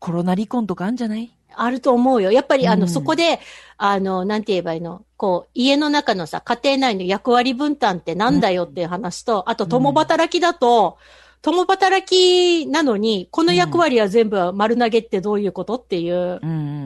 コロナ離婚とかあるんじゃない？あると思うよ。やっぱりあの、うん、そこで、あの、なんて言えばいいの？こう、家の中のさ、家庭内の役割分担ってなんだよっていう話と、うん、あと共働きだと、うん共働きなのに、この役割は全部丸投げってどういうことっていう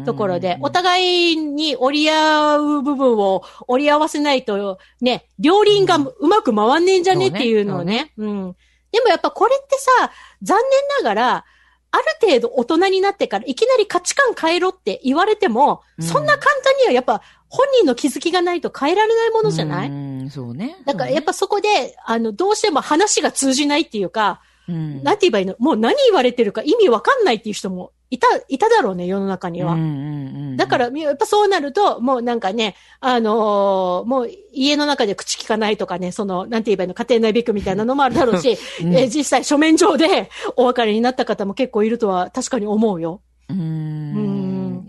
ところで、お互いに折り合う部分を折り合わせないと、ね、両輪がうまく回んねえんじゃねっていうのをね。うん。でもやっぱこれってさ、残念ながら、ある程度大人になってからいきなり価値観変えろって言われても、そんな簡単にはやっぱ本人の気づきがないと変えられないものじゃない？うん、そうね。だからやっぱそこで、あの、どうしても話が通じないっていうか、うん、なんて言えばいいの？もう何言われてるか意味わかんないっていう人もいた、いただろうね、世の中には。うんうんうんうん、だから、やっぱそうなると、もうなんかね、あのー、もう家の中で口聞かないとかね、その、なんて言えばいいの、家庭内ビッグみたいなのもあるだろうし、うん、えー、実際書面上でお別れになった方も結構いるとは確かに思うよ。うーん。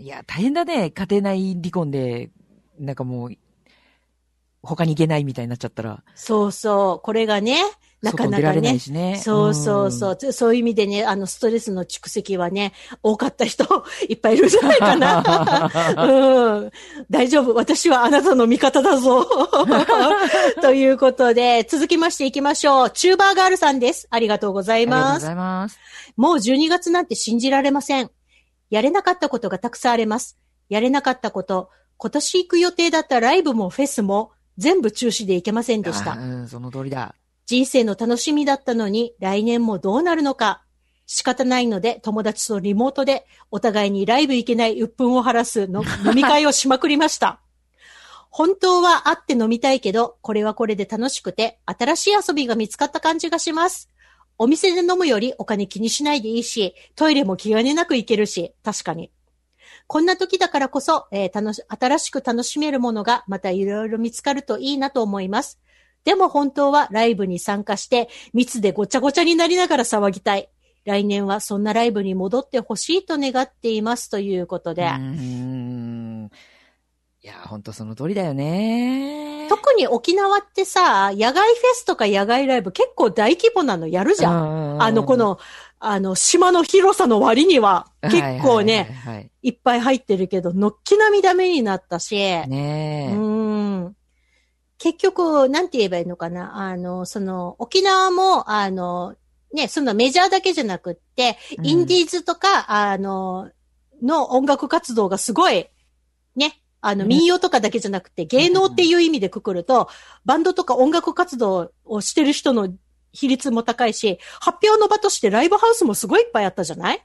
うん、いや、大変だね、家庭内離婚で、なんかもう、他に行けないみたいになっちゃったら。そうそう、これがね、なかなかね。そうそうそう。そういう意味でね、あの、ストレスの蓄積はね、多かった人、いっぱいいるんじゃないかな。うん、大丈夫。私はあなたの味方だぞ。ということで、続きましていきましょう。チューバーガールさんです。ありがとうございます。ありがとうございます。もうじゅうにがつなんて信じられません。やれなかったことがたくさんあります。やれなかったこと、今年行く予定だったライブもフェスも、全部中止でいけませんでした。うん、その通りだ。人生の楽しみだったのに来年もどうなるのか仕方ないので友達とリモートでお互いにライブ行けない鬱憤を晴らすの飲み会をしまくりました。本当は会って飲みたいけどこれはこれで楽しくて新しい遊びが見つかった感じがします。お店で飲むよりお金気にしないでいいしトイレも気兼ねなく行けるし確かに。こんな時だからこそ、えー、楽し、新しく楽しめるものがまたいろいろ見つかるといいなと思います。でも本当はライブに参加して密でごちゃごちゃになりながら騒ぎたい。来年はそんなライブに戻ってほしいと願っていますということで。うーんいや本当その通りだよね。特に沖縄ってさ、野外フェスとか野外ライブ結構大規模なのやるじゃん。あのこのあの島の広さの割には結構ね、はいはいはいはい、いっぱい入ってるけどのっきなみダメになったし。ねえ。うーん結局、なんて言えばいいのかなあの、その、沖縄も、あの、ね、そのメジャーだけじゃなくって、うん、インディーズとか、あの、の音楽活動がすごい、ね、あの、民謡とかだけじゃなくて、うん、芸能っていう意味でくくると、バンドとか音楽活動をしてる人の比率も高いし、発表の場としてライブハウスもすごいいっぱいあったじゃない？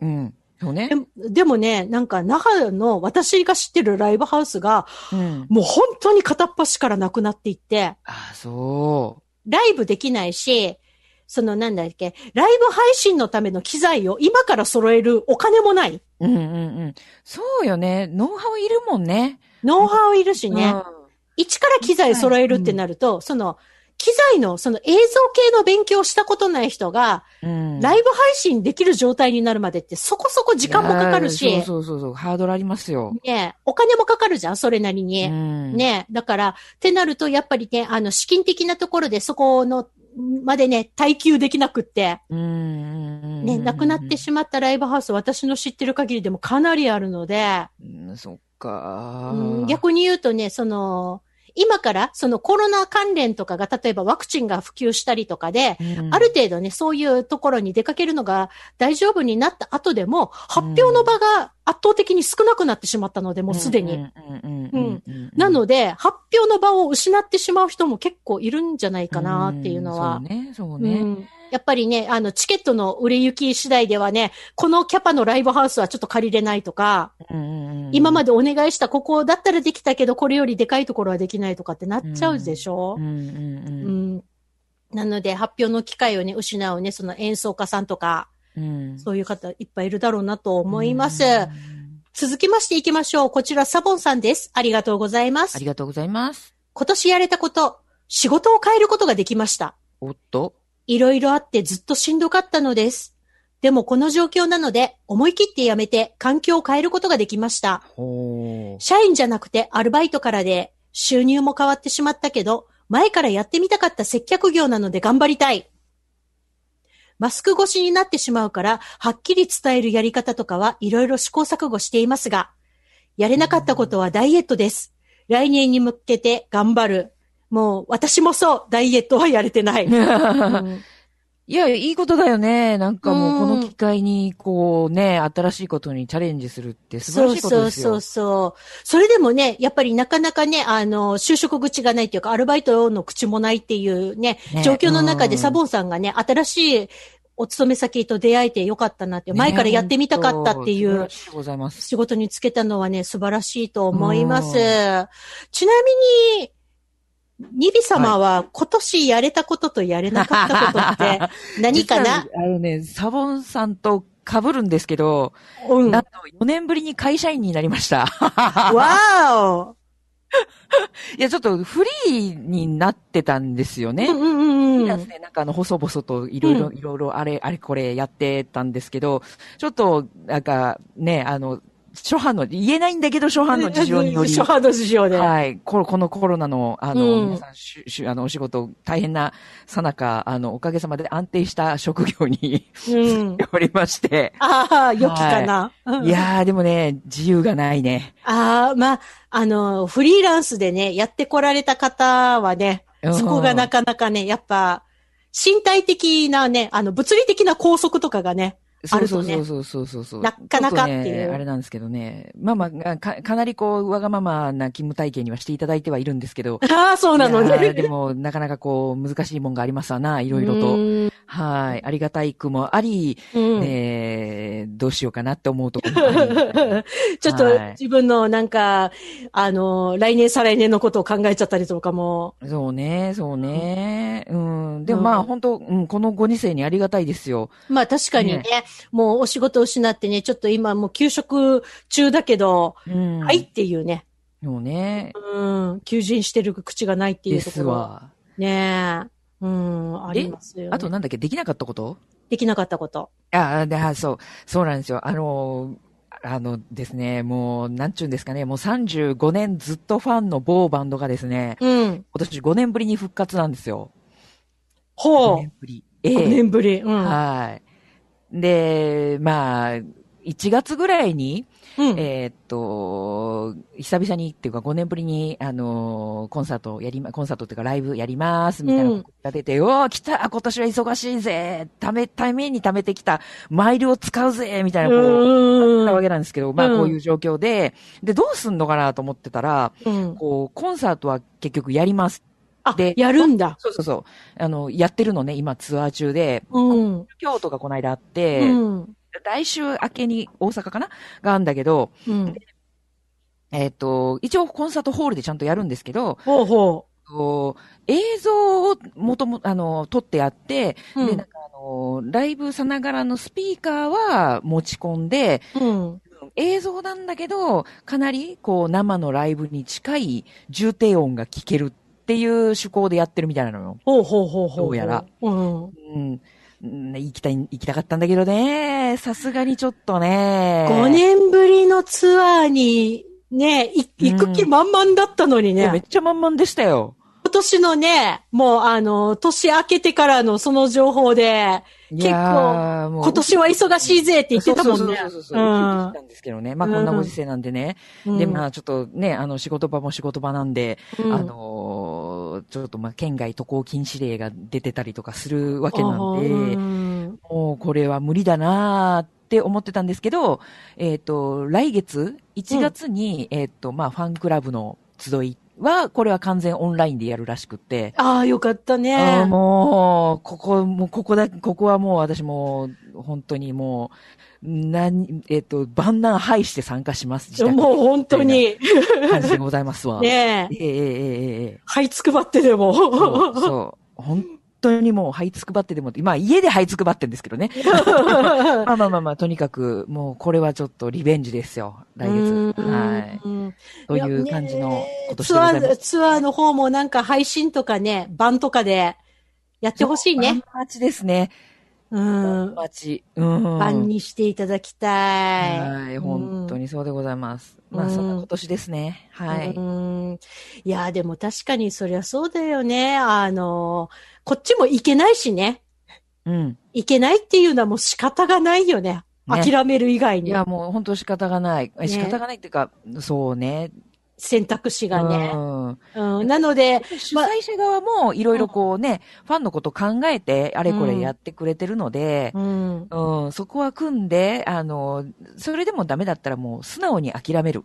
うん。そうね。で、でもね、なんか、那覇の私が知ってるライブハウスが、うん、もう本当に片っ端からなくなっていって、あ、そう。ライブできないし、そのなんだっけ、ライブ配信のための機材を今から揃えるお金もない。うんうんうん。そうよね。ノウハウいるもんね。ノウハウいるしね。うん、一から機材揃えるってなると、うん、その、機材の、その映像系の勉強をしたことない人が、うん、ライブ配信できる状態になるまでってそこそこ時間もかかるし。そうそうそうそう、ハードルありますよ。ねえ、お金もかかるじゃん、それなりに。うん、ねえ、だから、ってなると、やっぱりね、あの、資金的なところでそこの、までね、耐久できなくって。うんね、なくなってしまったライブハウス、私の知ってる限りでもかなりあるので。うん、そっかー。逆に言うとね、その、今からそのコロナ関連とかが例えばワクチンが普及したりとかで、うん、ある程度ねそういうところに出かけるのが大丈夫になった後でも発表の場が圧倒的に少なくなってしまったので、うん、もうすでに、うん、なので発表の場を失ってしまう人も結構いるんじゃないかなっていうのは、うん、そうね、そうね、うん、やっぱりねあのチケットの売れ行き次第ではねこのキャパのライブハウスはちょっと借りれないとか、うん、今までお願いしたここだったらできたけどこれよりでかいところはできないとかってなっちゃうでしょ、うんうんうんうん、なので発表の機会をね失うねその演奏家さんとか、うん、そういう方いっぱいいるだろうなと思います、うんうん、続きましていきましょう。こちらサボンさんです。ありがとうございます。ありがとうございます。今年やれたこと仕事を変えることができました。おっといろいろあってずっとしんどかったのです。でもこの状況なので思い切って辞めて環境を変えることができました。社員じゃなくてアルバイトからで収入も変わってしまったけど前からやってみたかった接客業なので頑張りたい。マスク越しになってしまうからはっきり伝えるやり方とかはいろいろ試行錯誤していますがやれなかったことはダイエットです。来年に向けて頑張る。もう、私もそう、ダイエットはやれてない。うん、いや、いいことだよね。なんかもう、この機会に、こうね、新しいことにチャレンジするって素晴らしいことですよ。そうそうそう。それでもね、やっぱりなかなかね、あの、就職口がないというか、アルバイトの口もないっていうね、ね状況の中でサボンさんがね、新しい、お勤め先と出会えてよかったなって、前からやってみたかったっていう仕事に就けたのはね、素晴らしいと思います。ちなみに、ニビ様は今年やれたこととやれなかったことって何かな？あのね、サボンさんと被るんですけど、うん、なんとよねんぶりに会社員になりました。わーおいや、ちょっとフリーになってたんですよね。うんうんうん。なんかあの、細々といろいろ、いろいろあれ、あれこれやってたんですけど、ちょっと、なんかね、あの、初版の、言えないんだけど、初版の事情により。初版の事情で。はい。このコロナの、あの、うん、皆さんしし、あの、お仕事、大変なさなか、あの、おかげさまで安定した職業に、うん、おりまして。ああ、良きかな。はい、いやー、でもね、自由がないね。ああ、まあ、あの、フリーランスでね、やってこられた方はね、そこがなかなかね、やっぱ、身体的なね、あの、物理的な拘束とかがね、そうそうそうそうそうそう。なかなかっていう、ね。あれなんですけどね。まあまあ、か、かなりこう、わがままな勤務体系にはしていただいてはいるんですけど。ああ、そうなのね。でも、なかなかこう、難しいもんがありますわな、いろいろと。はい。ありがたい句もあり、うん、えー、どうしようかなって思うところもあり。ちょっと、自分のなんか、あの、来年再来年のことを考えちゃったりとかも。そうね、そうね。うん。うん、でもまあ、本当、うん、このご時世にありがたいですよ。まあ、確かにね。ね、もうお仕事を失ってね、ちょっと今もう休職中だけど、うん、はいっていうね。そうね。うん。求人してる口がないっていうところ。ですわ。ねえ。うん。ありますよ、ね。あとなんだっけ、できなかったこと？できなかったこと。ああ、そう。そうなんですよ。あのー、あのですね、もう、なんちゅうんですかね、もうさんじゅうごねんずっとファンの某バンドがですね、うん。今年ごねんぶりに復活なんですよ。ほう。ごねんぶり。ええ。ごねんぶり。うん。はい。で、まあ、いちがつぐらいに、うん、えー、っと、久々にっていうかごねんぶりに、あのー、コンサートやりま、コンサートっていうかライブやります、みたいなことが出て、うん、おー、来た、今年は忙しいぜ、ため、ために貯めてきたマイルを使うぜ、みたいな、こう、あったわけなんですけど、まあ、こういう状況で、で、どうすんのかなと思ってたら、うん、こう、コンサートは結局やります。で、やるんだ。そうそうそう。あの、やってるのね、今ツアー中で。うん。今日とかこの間あって、うん、来週明けに大阪かながあるんだけど、うん、えっと、一応コンサートホールでちゃんとやるんですけど、ほうほう。映像をもとも、あの、撮ってあって、うん、で、なんかあの、ライブさながらのスピーカーは持ち込んで、うん。映像なんだけど、かなり、こう、生のライブに近い重低音が聞ける。っていう趣向でやってるみたいなのよ。ほうほうほうほう。どうやら。うん。うん。行きたい、行きたかったんだけどね。さすがにちょっとね。ごねんぶりのツアーにね、行く気満々だったのにね。うん、めっちゃ満々でしたよ。今年のね、もうあの、年明けてからのその情報で、結構、今年は忙しいぜって言ってたもんね。そうそうそうそう。言ってたんですけどね。まあ、こんなご時世なんでね。うん、で、まあ、ちょっとね、あの、仕事場も仕事場なんで、うん、あの、ちょっとまあ、県外渡航禁止令が出てたりとかするわけなんで、うん、もうこれは無理だなーって思ってたんですけど、えっと、来月、いちがつに、うん、えっと、まあ、ファンクラブの集い、は、これは完全オンラインでやるらしくって。ああ、よかったね。あもう、ここ、もう、ここだ、ここはもう私も、本当にもう、何、えっ、ー、と、万難排して参加します。もう本当に。感じでございますわ。ねえ。ええええはいつくばってでも。そう、そう。本当にもう、はいつくばってでも、まあ家ではいつくばってんですけどね。まあまあまあまあ、とにかく、もうこれはちょっとリベンジですよ。来月。はい。という感じのことしてございます、ね、ツアー、ツアーの方もなんか配信とかね、版とかでやってほしいね。版待ちですね。うん。版待ち。うん。版にしていただきたい。はい、本当にそうでございます。まあそんな今年ですね。はい。うんいや、でも確かにそりゃそうだよね。あの、こっちも行けないしね。うん。行けないっていうのはもう仕方がないよね。ね、諦める以外に。いや、もう本当仕方がない。ね、仕方がないっていうか、そうね。選択肢がね。うん。うん、なので、主催者側もいろいろこうね、うん、ファンのこと考えて、あれこれやってくれてるので、うんうん、そこは組んで、あの、それでもダメだったらもう素直に諦める。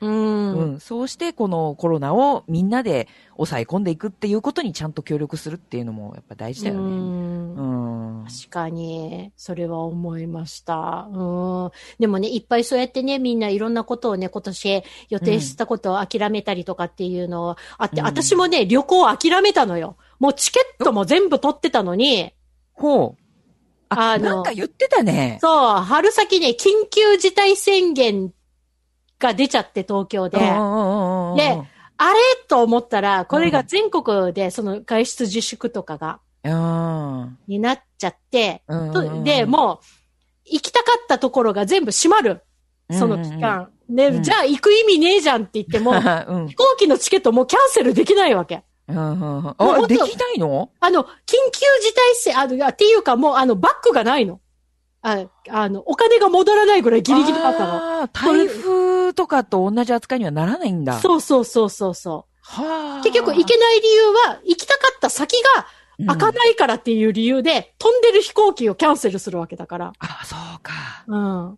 うん、うん、そうしてこのコロナをみんなで抑え込んでいくっていうことにちゃんと協力するっていうのもやっぱ大事だよね。うん、うん、確かにそれは思いました。うん、でもねいっぱいそうやってねみんないろんなことをね今年予定したことを諦めたりとかっていうのあって、うん、私もね旅行を諦めたのよ。もうチケットも全部取ってたのに。ほう。あ, あのなんか言ってたね。そう春先ね緊急事態宣言が出ちゃって東京で、であれと思ったらこれが全国でその外出自粛とかがになっちゃって、でもう行きたかったところが全部閉まるその期間、うんうん、でじゃあ行く意味ねえじゃんって言っても、うん、飛行機のチケットもうキャンセルできないわけ。ああ、できないの？あの、緊急事態せ、あの、っていうかもう、あの、バックがないの。あ、あの、お金が戻らないぐらいギリギリだったの。あ、台風とかと同じ扱いにはならないんだ。そうそうそうそうそう。はあ。結局行けない理由は、行きたかった先が開かないからっていう理由で、うん、飛んでる飛行機をキャンセルするわけだから。あ、そうか。うん。は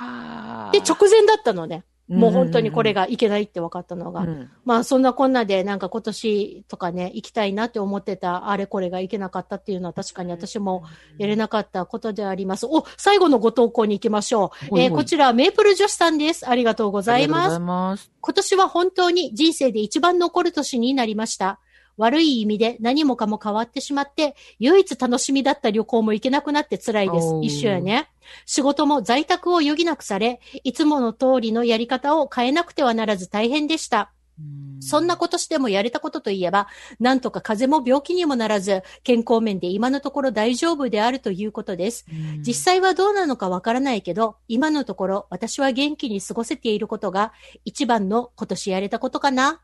あ。で、直前だったのね。もう本当にこれがいけないって分かったのが、うん、まあそんなこんなでなんか今年とかね行きたいなって思ってたあれこれが行けなかったっていうのは確かに私もやれなかったことであります。お、最後のご投稿に行きましょう。おいおい、えー、こちらメープル女子さんです。ありがとうございます。ありがとうございます。今年は本当に人生で一番残る年になりました。悪い意味で何もかも変わってしまって、唯一楽しみだった旅行も行けなくなって辛いです。一緒やね。仕事も在宅を余儀なくされ、いつもの通りのやり方を変えなくてはならず大変でした。そんなことしてもやれたことといえば、なんとか風邪も病気にもならず、健康面で今のところ大丈夫であるということです。実際はどうなのかわからないけど、今のところ私は元気に過ごせていることが一番の今年やれたことかな。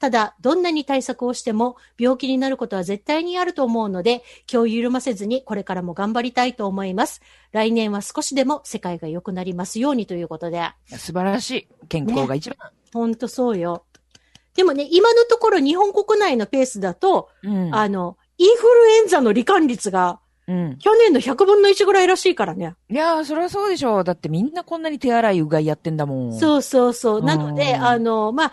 ただ、どんなに対策をしても病気になることは絶対にあると思うので、気を緩ませずにこれからも頑張りたいと思います。来年は少しでも世界が良くなりますようにということで。素晴らしい。健康が一番。ね、ほんとそうよ。でもね、今のところ日本国内のペースだと、うん、あの、インフルエンザの罹患率が、うん、去年のひゃくぶんのいちぐらいらしいからね。いやー、そりゃそうでしょう。だってみんなこんなに手洗いうがいやってんだもん。そうそうそう。なので、あの、まあ、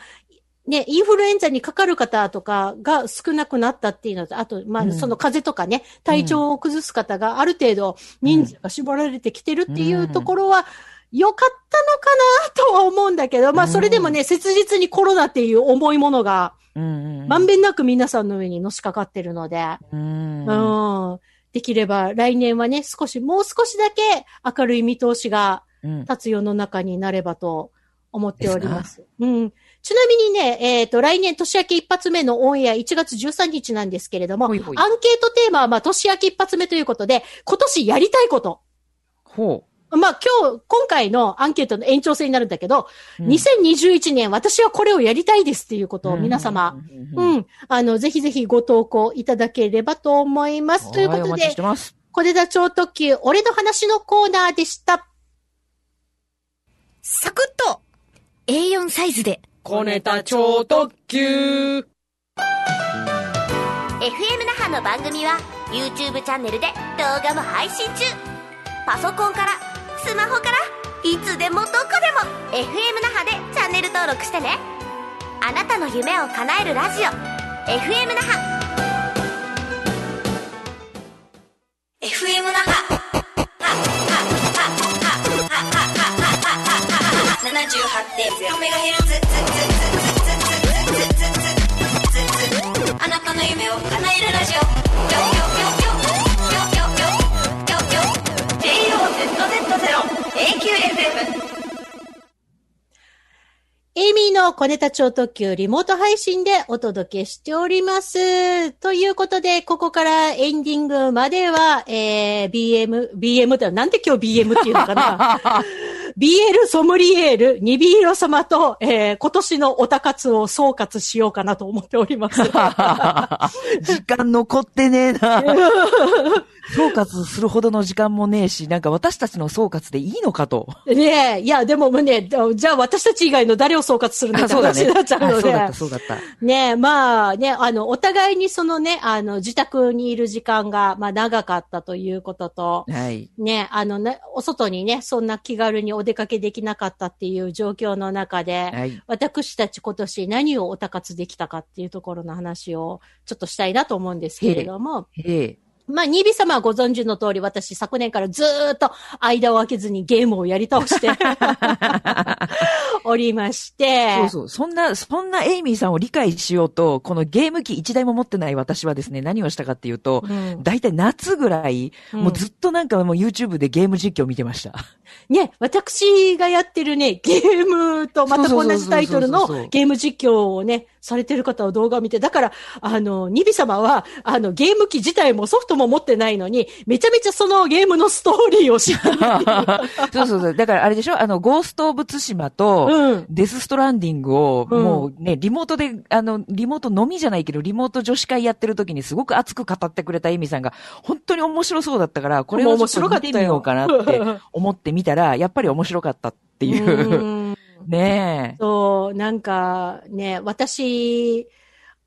ね、インフルエンザにかかる方とかが少なくなったっていうのと、あと、まあ、その風邪とかね、うん、体調を崩す方がある程度人数が絞られてきてるっていうところは良かったのかなとは思うんだけど、まあ、それでもね、切実にコロナっていう重いものが、まんべんなく皆さんの上にのしかかってるので、うん、うん、できれば来年はね、少し、もう少しだけ明るい見通しが立つ世の中になればと思っております。うん。ちなみにね、えっと、来年年明け一発目のオンエアいちがつじゅうさんにちなんですけれども、ほいほい、アンケートテーマは、まあ、年明け一発目ということで、今年やりたいこと。ほう。まあ、今日、今回のアンケートの延長線になるんだけど、うん、にせんにじゅういちねん、私はこれをやりたいですっていうことを皆様、うん、うん、あの、ぜひぜひご投稿いただければと思います。ということで、お待ちしてます。小出田超特急、俺の話のコーナーでした。サクッと エーよん サイズで、小ネタ超特急。 エフエム 那覇の番組は YouTube チャンネルで動画も配信中。パソコンからスマホからいつでもどこでも エフエム 那覇でチャンネル登録してね。あなたの夢を叶えるラジオ エフエム 那覇。 エフエム 那覇ななじゅうはちてんゼロメガヘルツ、あなたの夢を叶えるラジオ、エイミーの小ネタ超特急リモート配信でお届けしております。ということで、ここからエンディングまでは、えー、ビーエム、ビーエム って、なんで今日 ビーエム っていうのかなビーエル ソムリエール、ニビーロ様と、えー、今年のおたかつを総括しようかなと思っております。時間残ってねえな。総括するほどの時間もねえし、なんか私たちの総括でいいのかと。ねえ、いや、でもね、じゃあ私たち以外の誰を総括するんだって話になっちゃうので。そうだった、そうだった。ねえ、まあね、あの、お互いにそのね、あの、自宅にいる時間が、まあ長かったということと、はい。ね、あのね、お外にね、そんな気軽にお出かけできなかったっていう状況の中で、はい、私たち今年何をおたかつできたかっていうところの話をちょっとしたいなと思うんですけれども、まあ、ニービー様はご存知の通り、私昨年からずーっと間を空けずにゲームをやり倒しておりまして。そうそう。そんな、そんなエイミーさんを理解しようと、このゲーム機一台も持ってない私はですね、何をしたかっていうと、うん、大体夏ぐらい、うん、もうずっとなんかもう YouTube でゲーム実況見てました。ね、私がやってるね、ゲームとまた同じタイトルのゲーム実況をね、されてる方は動画を見て、だから、あの、ニビ様は、あの、ゲーム機自体もソフトも持ってないのに、めちゃめちゃそのゲームのストーリーを知ってるってそうそうそう。だからあれでしょ、あの、ゴースト・オブ・ツシマと、うん、デス・ストランディングを、うん、もうね、リモートで、あの、リモート飲みじゃないけど、リモート女子会やってる時にすごく熱く語ってくれたエミさんが、本当に面白そうだったから、これをちょっと見てみようかなって思ってみたら、やっぱり面白かったっていう。うねえ。そう、なんかね、私、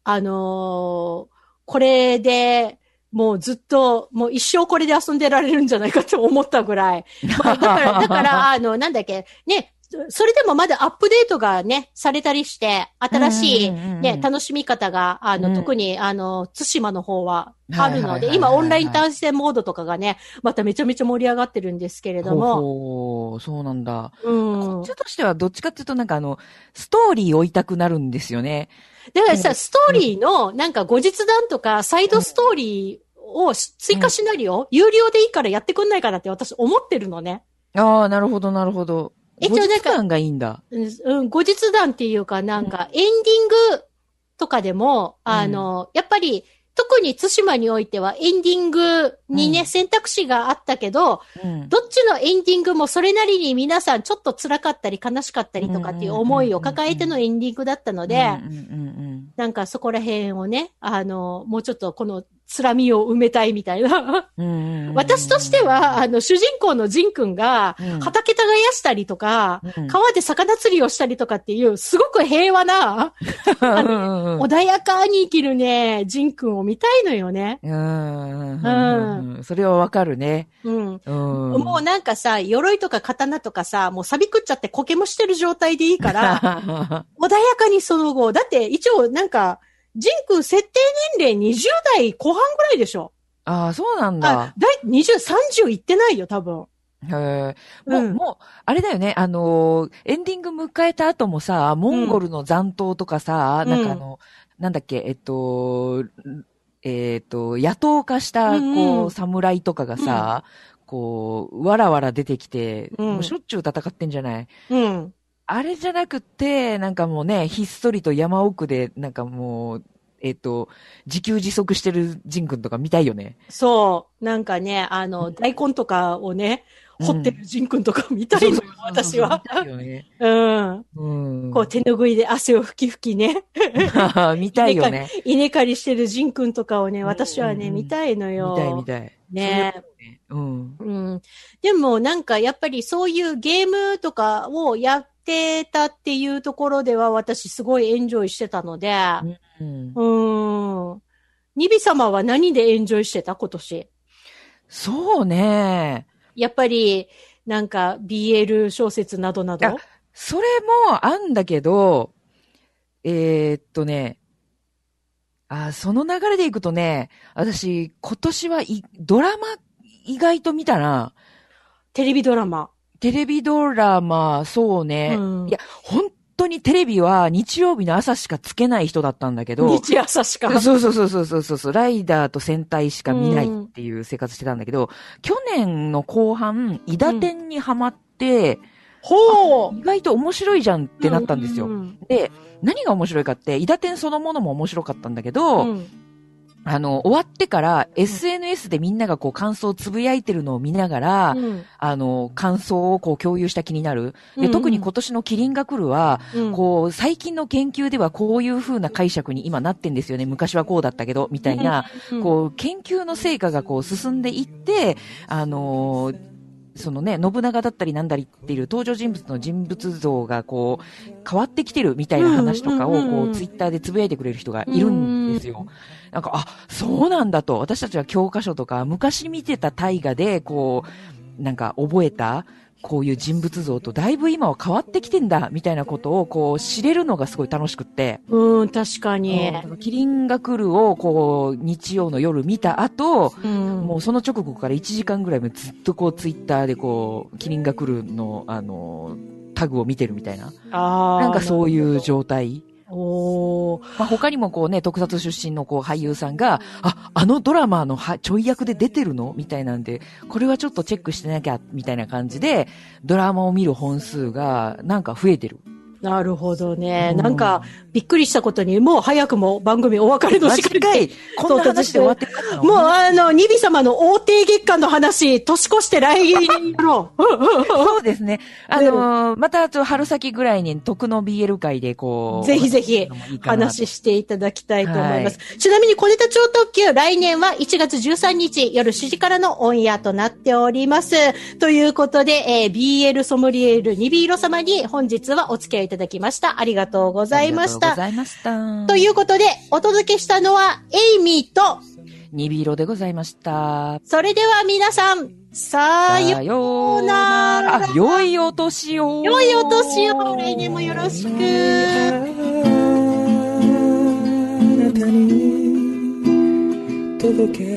あのー、これで、もうずっと、もう一生これで遊んでられるんじゃないかと思ったぐらい。まあ、だから、だから、あの、なんだっけ、ね、それでもまだアップデートがね、されたりして、新しいね、楽しみ方が、あの、特に、あの、津島の方はあるので、今オンライン対戦モードとかがね、まためちゃめちゃ盛り上がってるんですけれども。ほうほう、そうなんだ。うん。こっちとしてはどっちかっていうとなんかあの、ストーリーを追いたくなるんですよね。だからさ、ストーリーのなんか後日談とか、サイドストーリーを追加シナリオ、有料でいいからやってくんないかなって私思ってるのね。ああ、なるほど、なるほど。後日談がいいんだ。うん、後日談っていうかなんか、エンディングとかでも、うん、あの、やっぱり、特に津島においてはエンディングにね、うん、選択肢があったけど、うん、どっちのエンディングもそれなりに皆さんちょっと辛かったり悲しかったりとかっていう思いを抱えてのエンディングだったので、なんかそこら辺をね、あの、もうちょっとこの、辛みを埋めたいみたいな私としてはあの主人公のジン君が畑耕したりとか、うん、川で魚釣りをしたりとかっていうすごく平和なあの穏やかに生きるねジン君を見たいのよね。うん、うん、それはわかるね、うんうん、もうなんかさ鎧とか刀とかさもう錆びくっちゃって苔もしてる状態でいいから穏やかにその後だって一応なんかジン君設定年齢にじゅうだいこう半ぐらいでしょ。ああ、そうなんだ。だいにじゅう、さんじゅういってないよ、多分。へえ。もう、うん、もう、あれだよね、あのー、エンディング迎えた後もさ、モンゴルの残党とかさ、うん、なんかあの、なんだっけ、えっと、えー、っと、野党化した、こう、侍とかがさ、うん、こう、わらわら出てきて、うん、もうしょっちゅう戦ってんじゃない？うん。あれじゃなくて、なんかもうね、ひっそりと山奥で、なんかもう、えっと、自給自足してるジン君とか見たいよね。そう。なんかね、あの、大根とかをね、うん、掘ってるジン君とか見たいのよ、うん、私は。そうそうそう見たいよね。うん。うん。こう、手拭いで汗をふきふきね。見たいよね。稲刈りしてるジン君とかをね、私はね、うん、見たいのよ。見たい見たい。ねえ。うん。うん。でも、なんか、やっぱりそういうゲームとかをやてたっていうところでは私すごいエンジョイしてたので、うん、うんニビ様は何でエンジョイしてた今年？そうね。やっぱりなんか ビーエル 小説などなど。それもあんだけど、えー、っとね、あその流れでいくとね、私今年はいドラマ意外と見たな。テレビドラマ。テレビドラマ、そうね、うん。いや、本当にテレビは日曜日の朝しかつけない人だったんだけど。日朝しか。そうそうそうそうそうそう。ライダーと戦隊しか見ないっていう生活してたんだけど、うん、去年の後半、イダテンにハマって、うんほう意外と面白いじゃんってなったんですよ。うんうんうん、で、何が面白いかって、イダテンそのものも面白かったんだけど、うんあの、終わってから、エスエヌエス でみんながこう感想をつぶやいてるのを見ながら、うん、あの、感想をこう共有した気になる。で、うんうん、特に今年のキリンが来るは、うん、こう、最近の研究ではこういう風な解釈に今なってんですよね。昔はこうだったけど、みたいな、うん、こう、研究の成果がこう進んでいって、あのー、そのね、信長だったりなんだりっていう登場人物の人物像がこう変わってきてるみたいな話とかをこうツイッターでつぶやいてくれる人がいるんですよ。なんか、あ、そうなんだと。私たちは教科書とか昔見てた大河でこう、なんか覚えたこういう人物像とだいぶ今は変わってきてんだみたいなことをこう知れるのがすごい楽しくって、うん、確かに、うん、キリンが来るをこう日曜の夜見た後、うん、もうその直後からいちじかんぐらいずっとこうツイッターでこうキリンが来るのあのタグを見てるみたいな、あなんかそういう状態。おまあ、他にもこうね、特撮出身のこう俳優さんが、あ、あのドラマのはちょい役で出てるのみたいなんで、これはちょっとチェックしてなきゃ、みたいな感じで、ドラマを見る本数がなんか増えてる。なるほどね。うん、なんか、びっくりしたことに、もう早くも番組お別れの時間で。こんな話で終わってたのもうあの、ニビ様の王帝月間の話、年越して来年やろう。そうですね。あのー、またちょっと春先ぐらいに特の ビーエル 会でこう。ぜひぜひ、話していただきたいと思います。はい、ちなみに小ネタ超特急、来年はいちがつじゅうさんにち夜しちじからのオンエアとなっております。ということで、えー、ビーエル ソムリエールニビーロ様に本日はお付き合いいただきました。ありがとうございました。ありがとうございました。ということで、お届けしたのは、エイミーと、ニビーロでございました。それでは皆さん、さようなら。あ、良いお年を。良いお年を。来年もよろしく。あなたに届け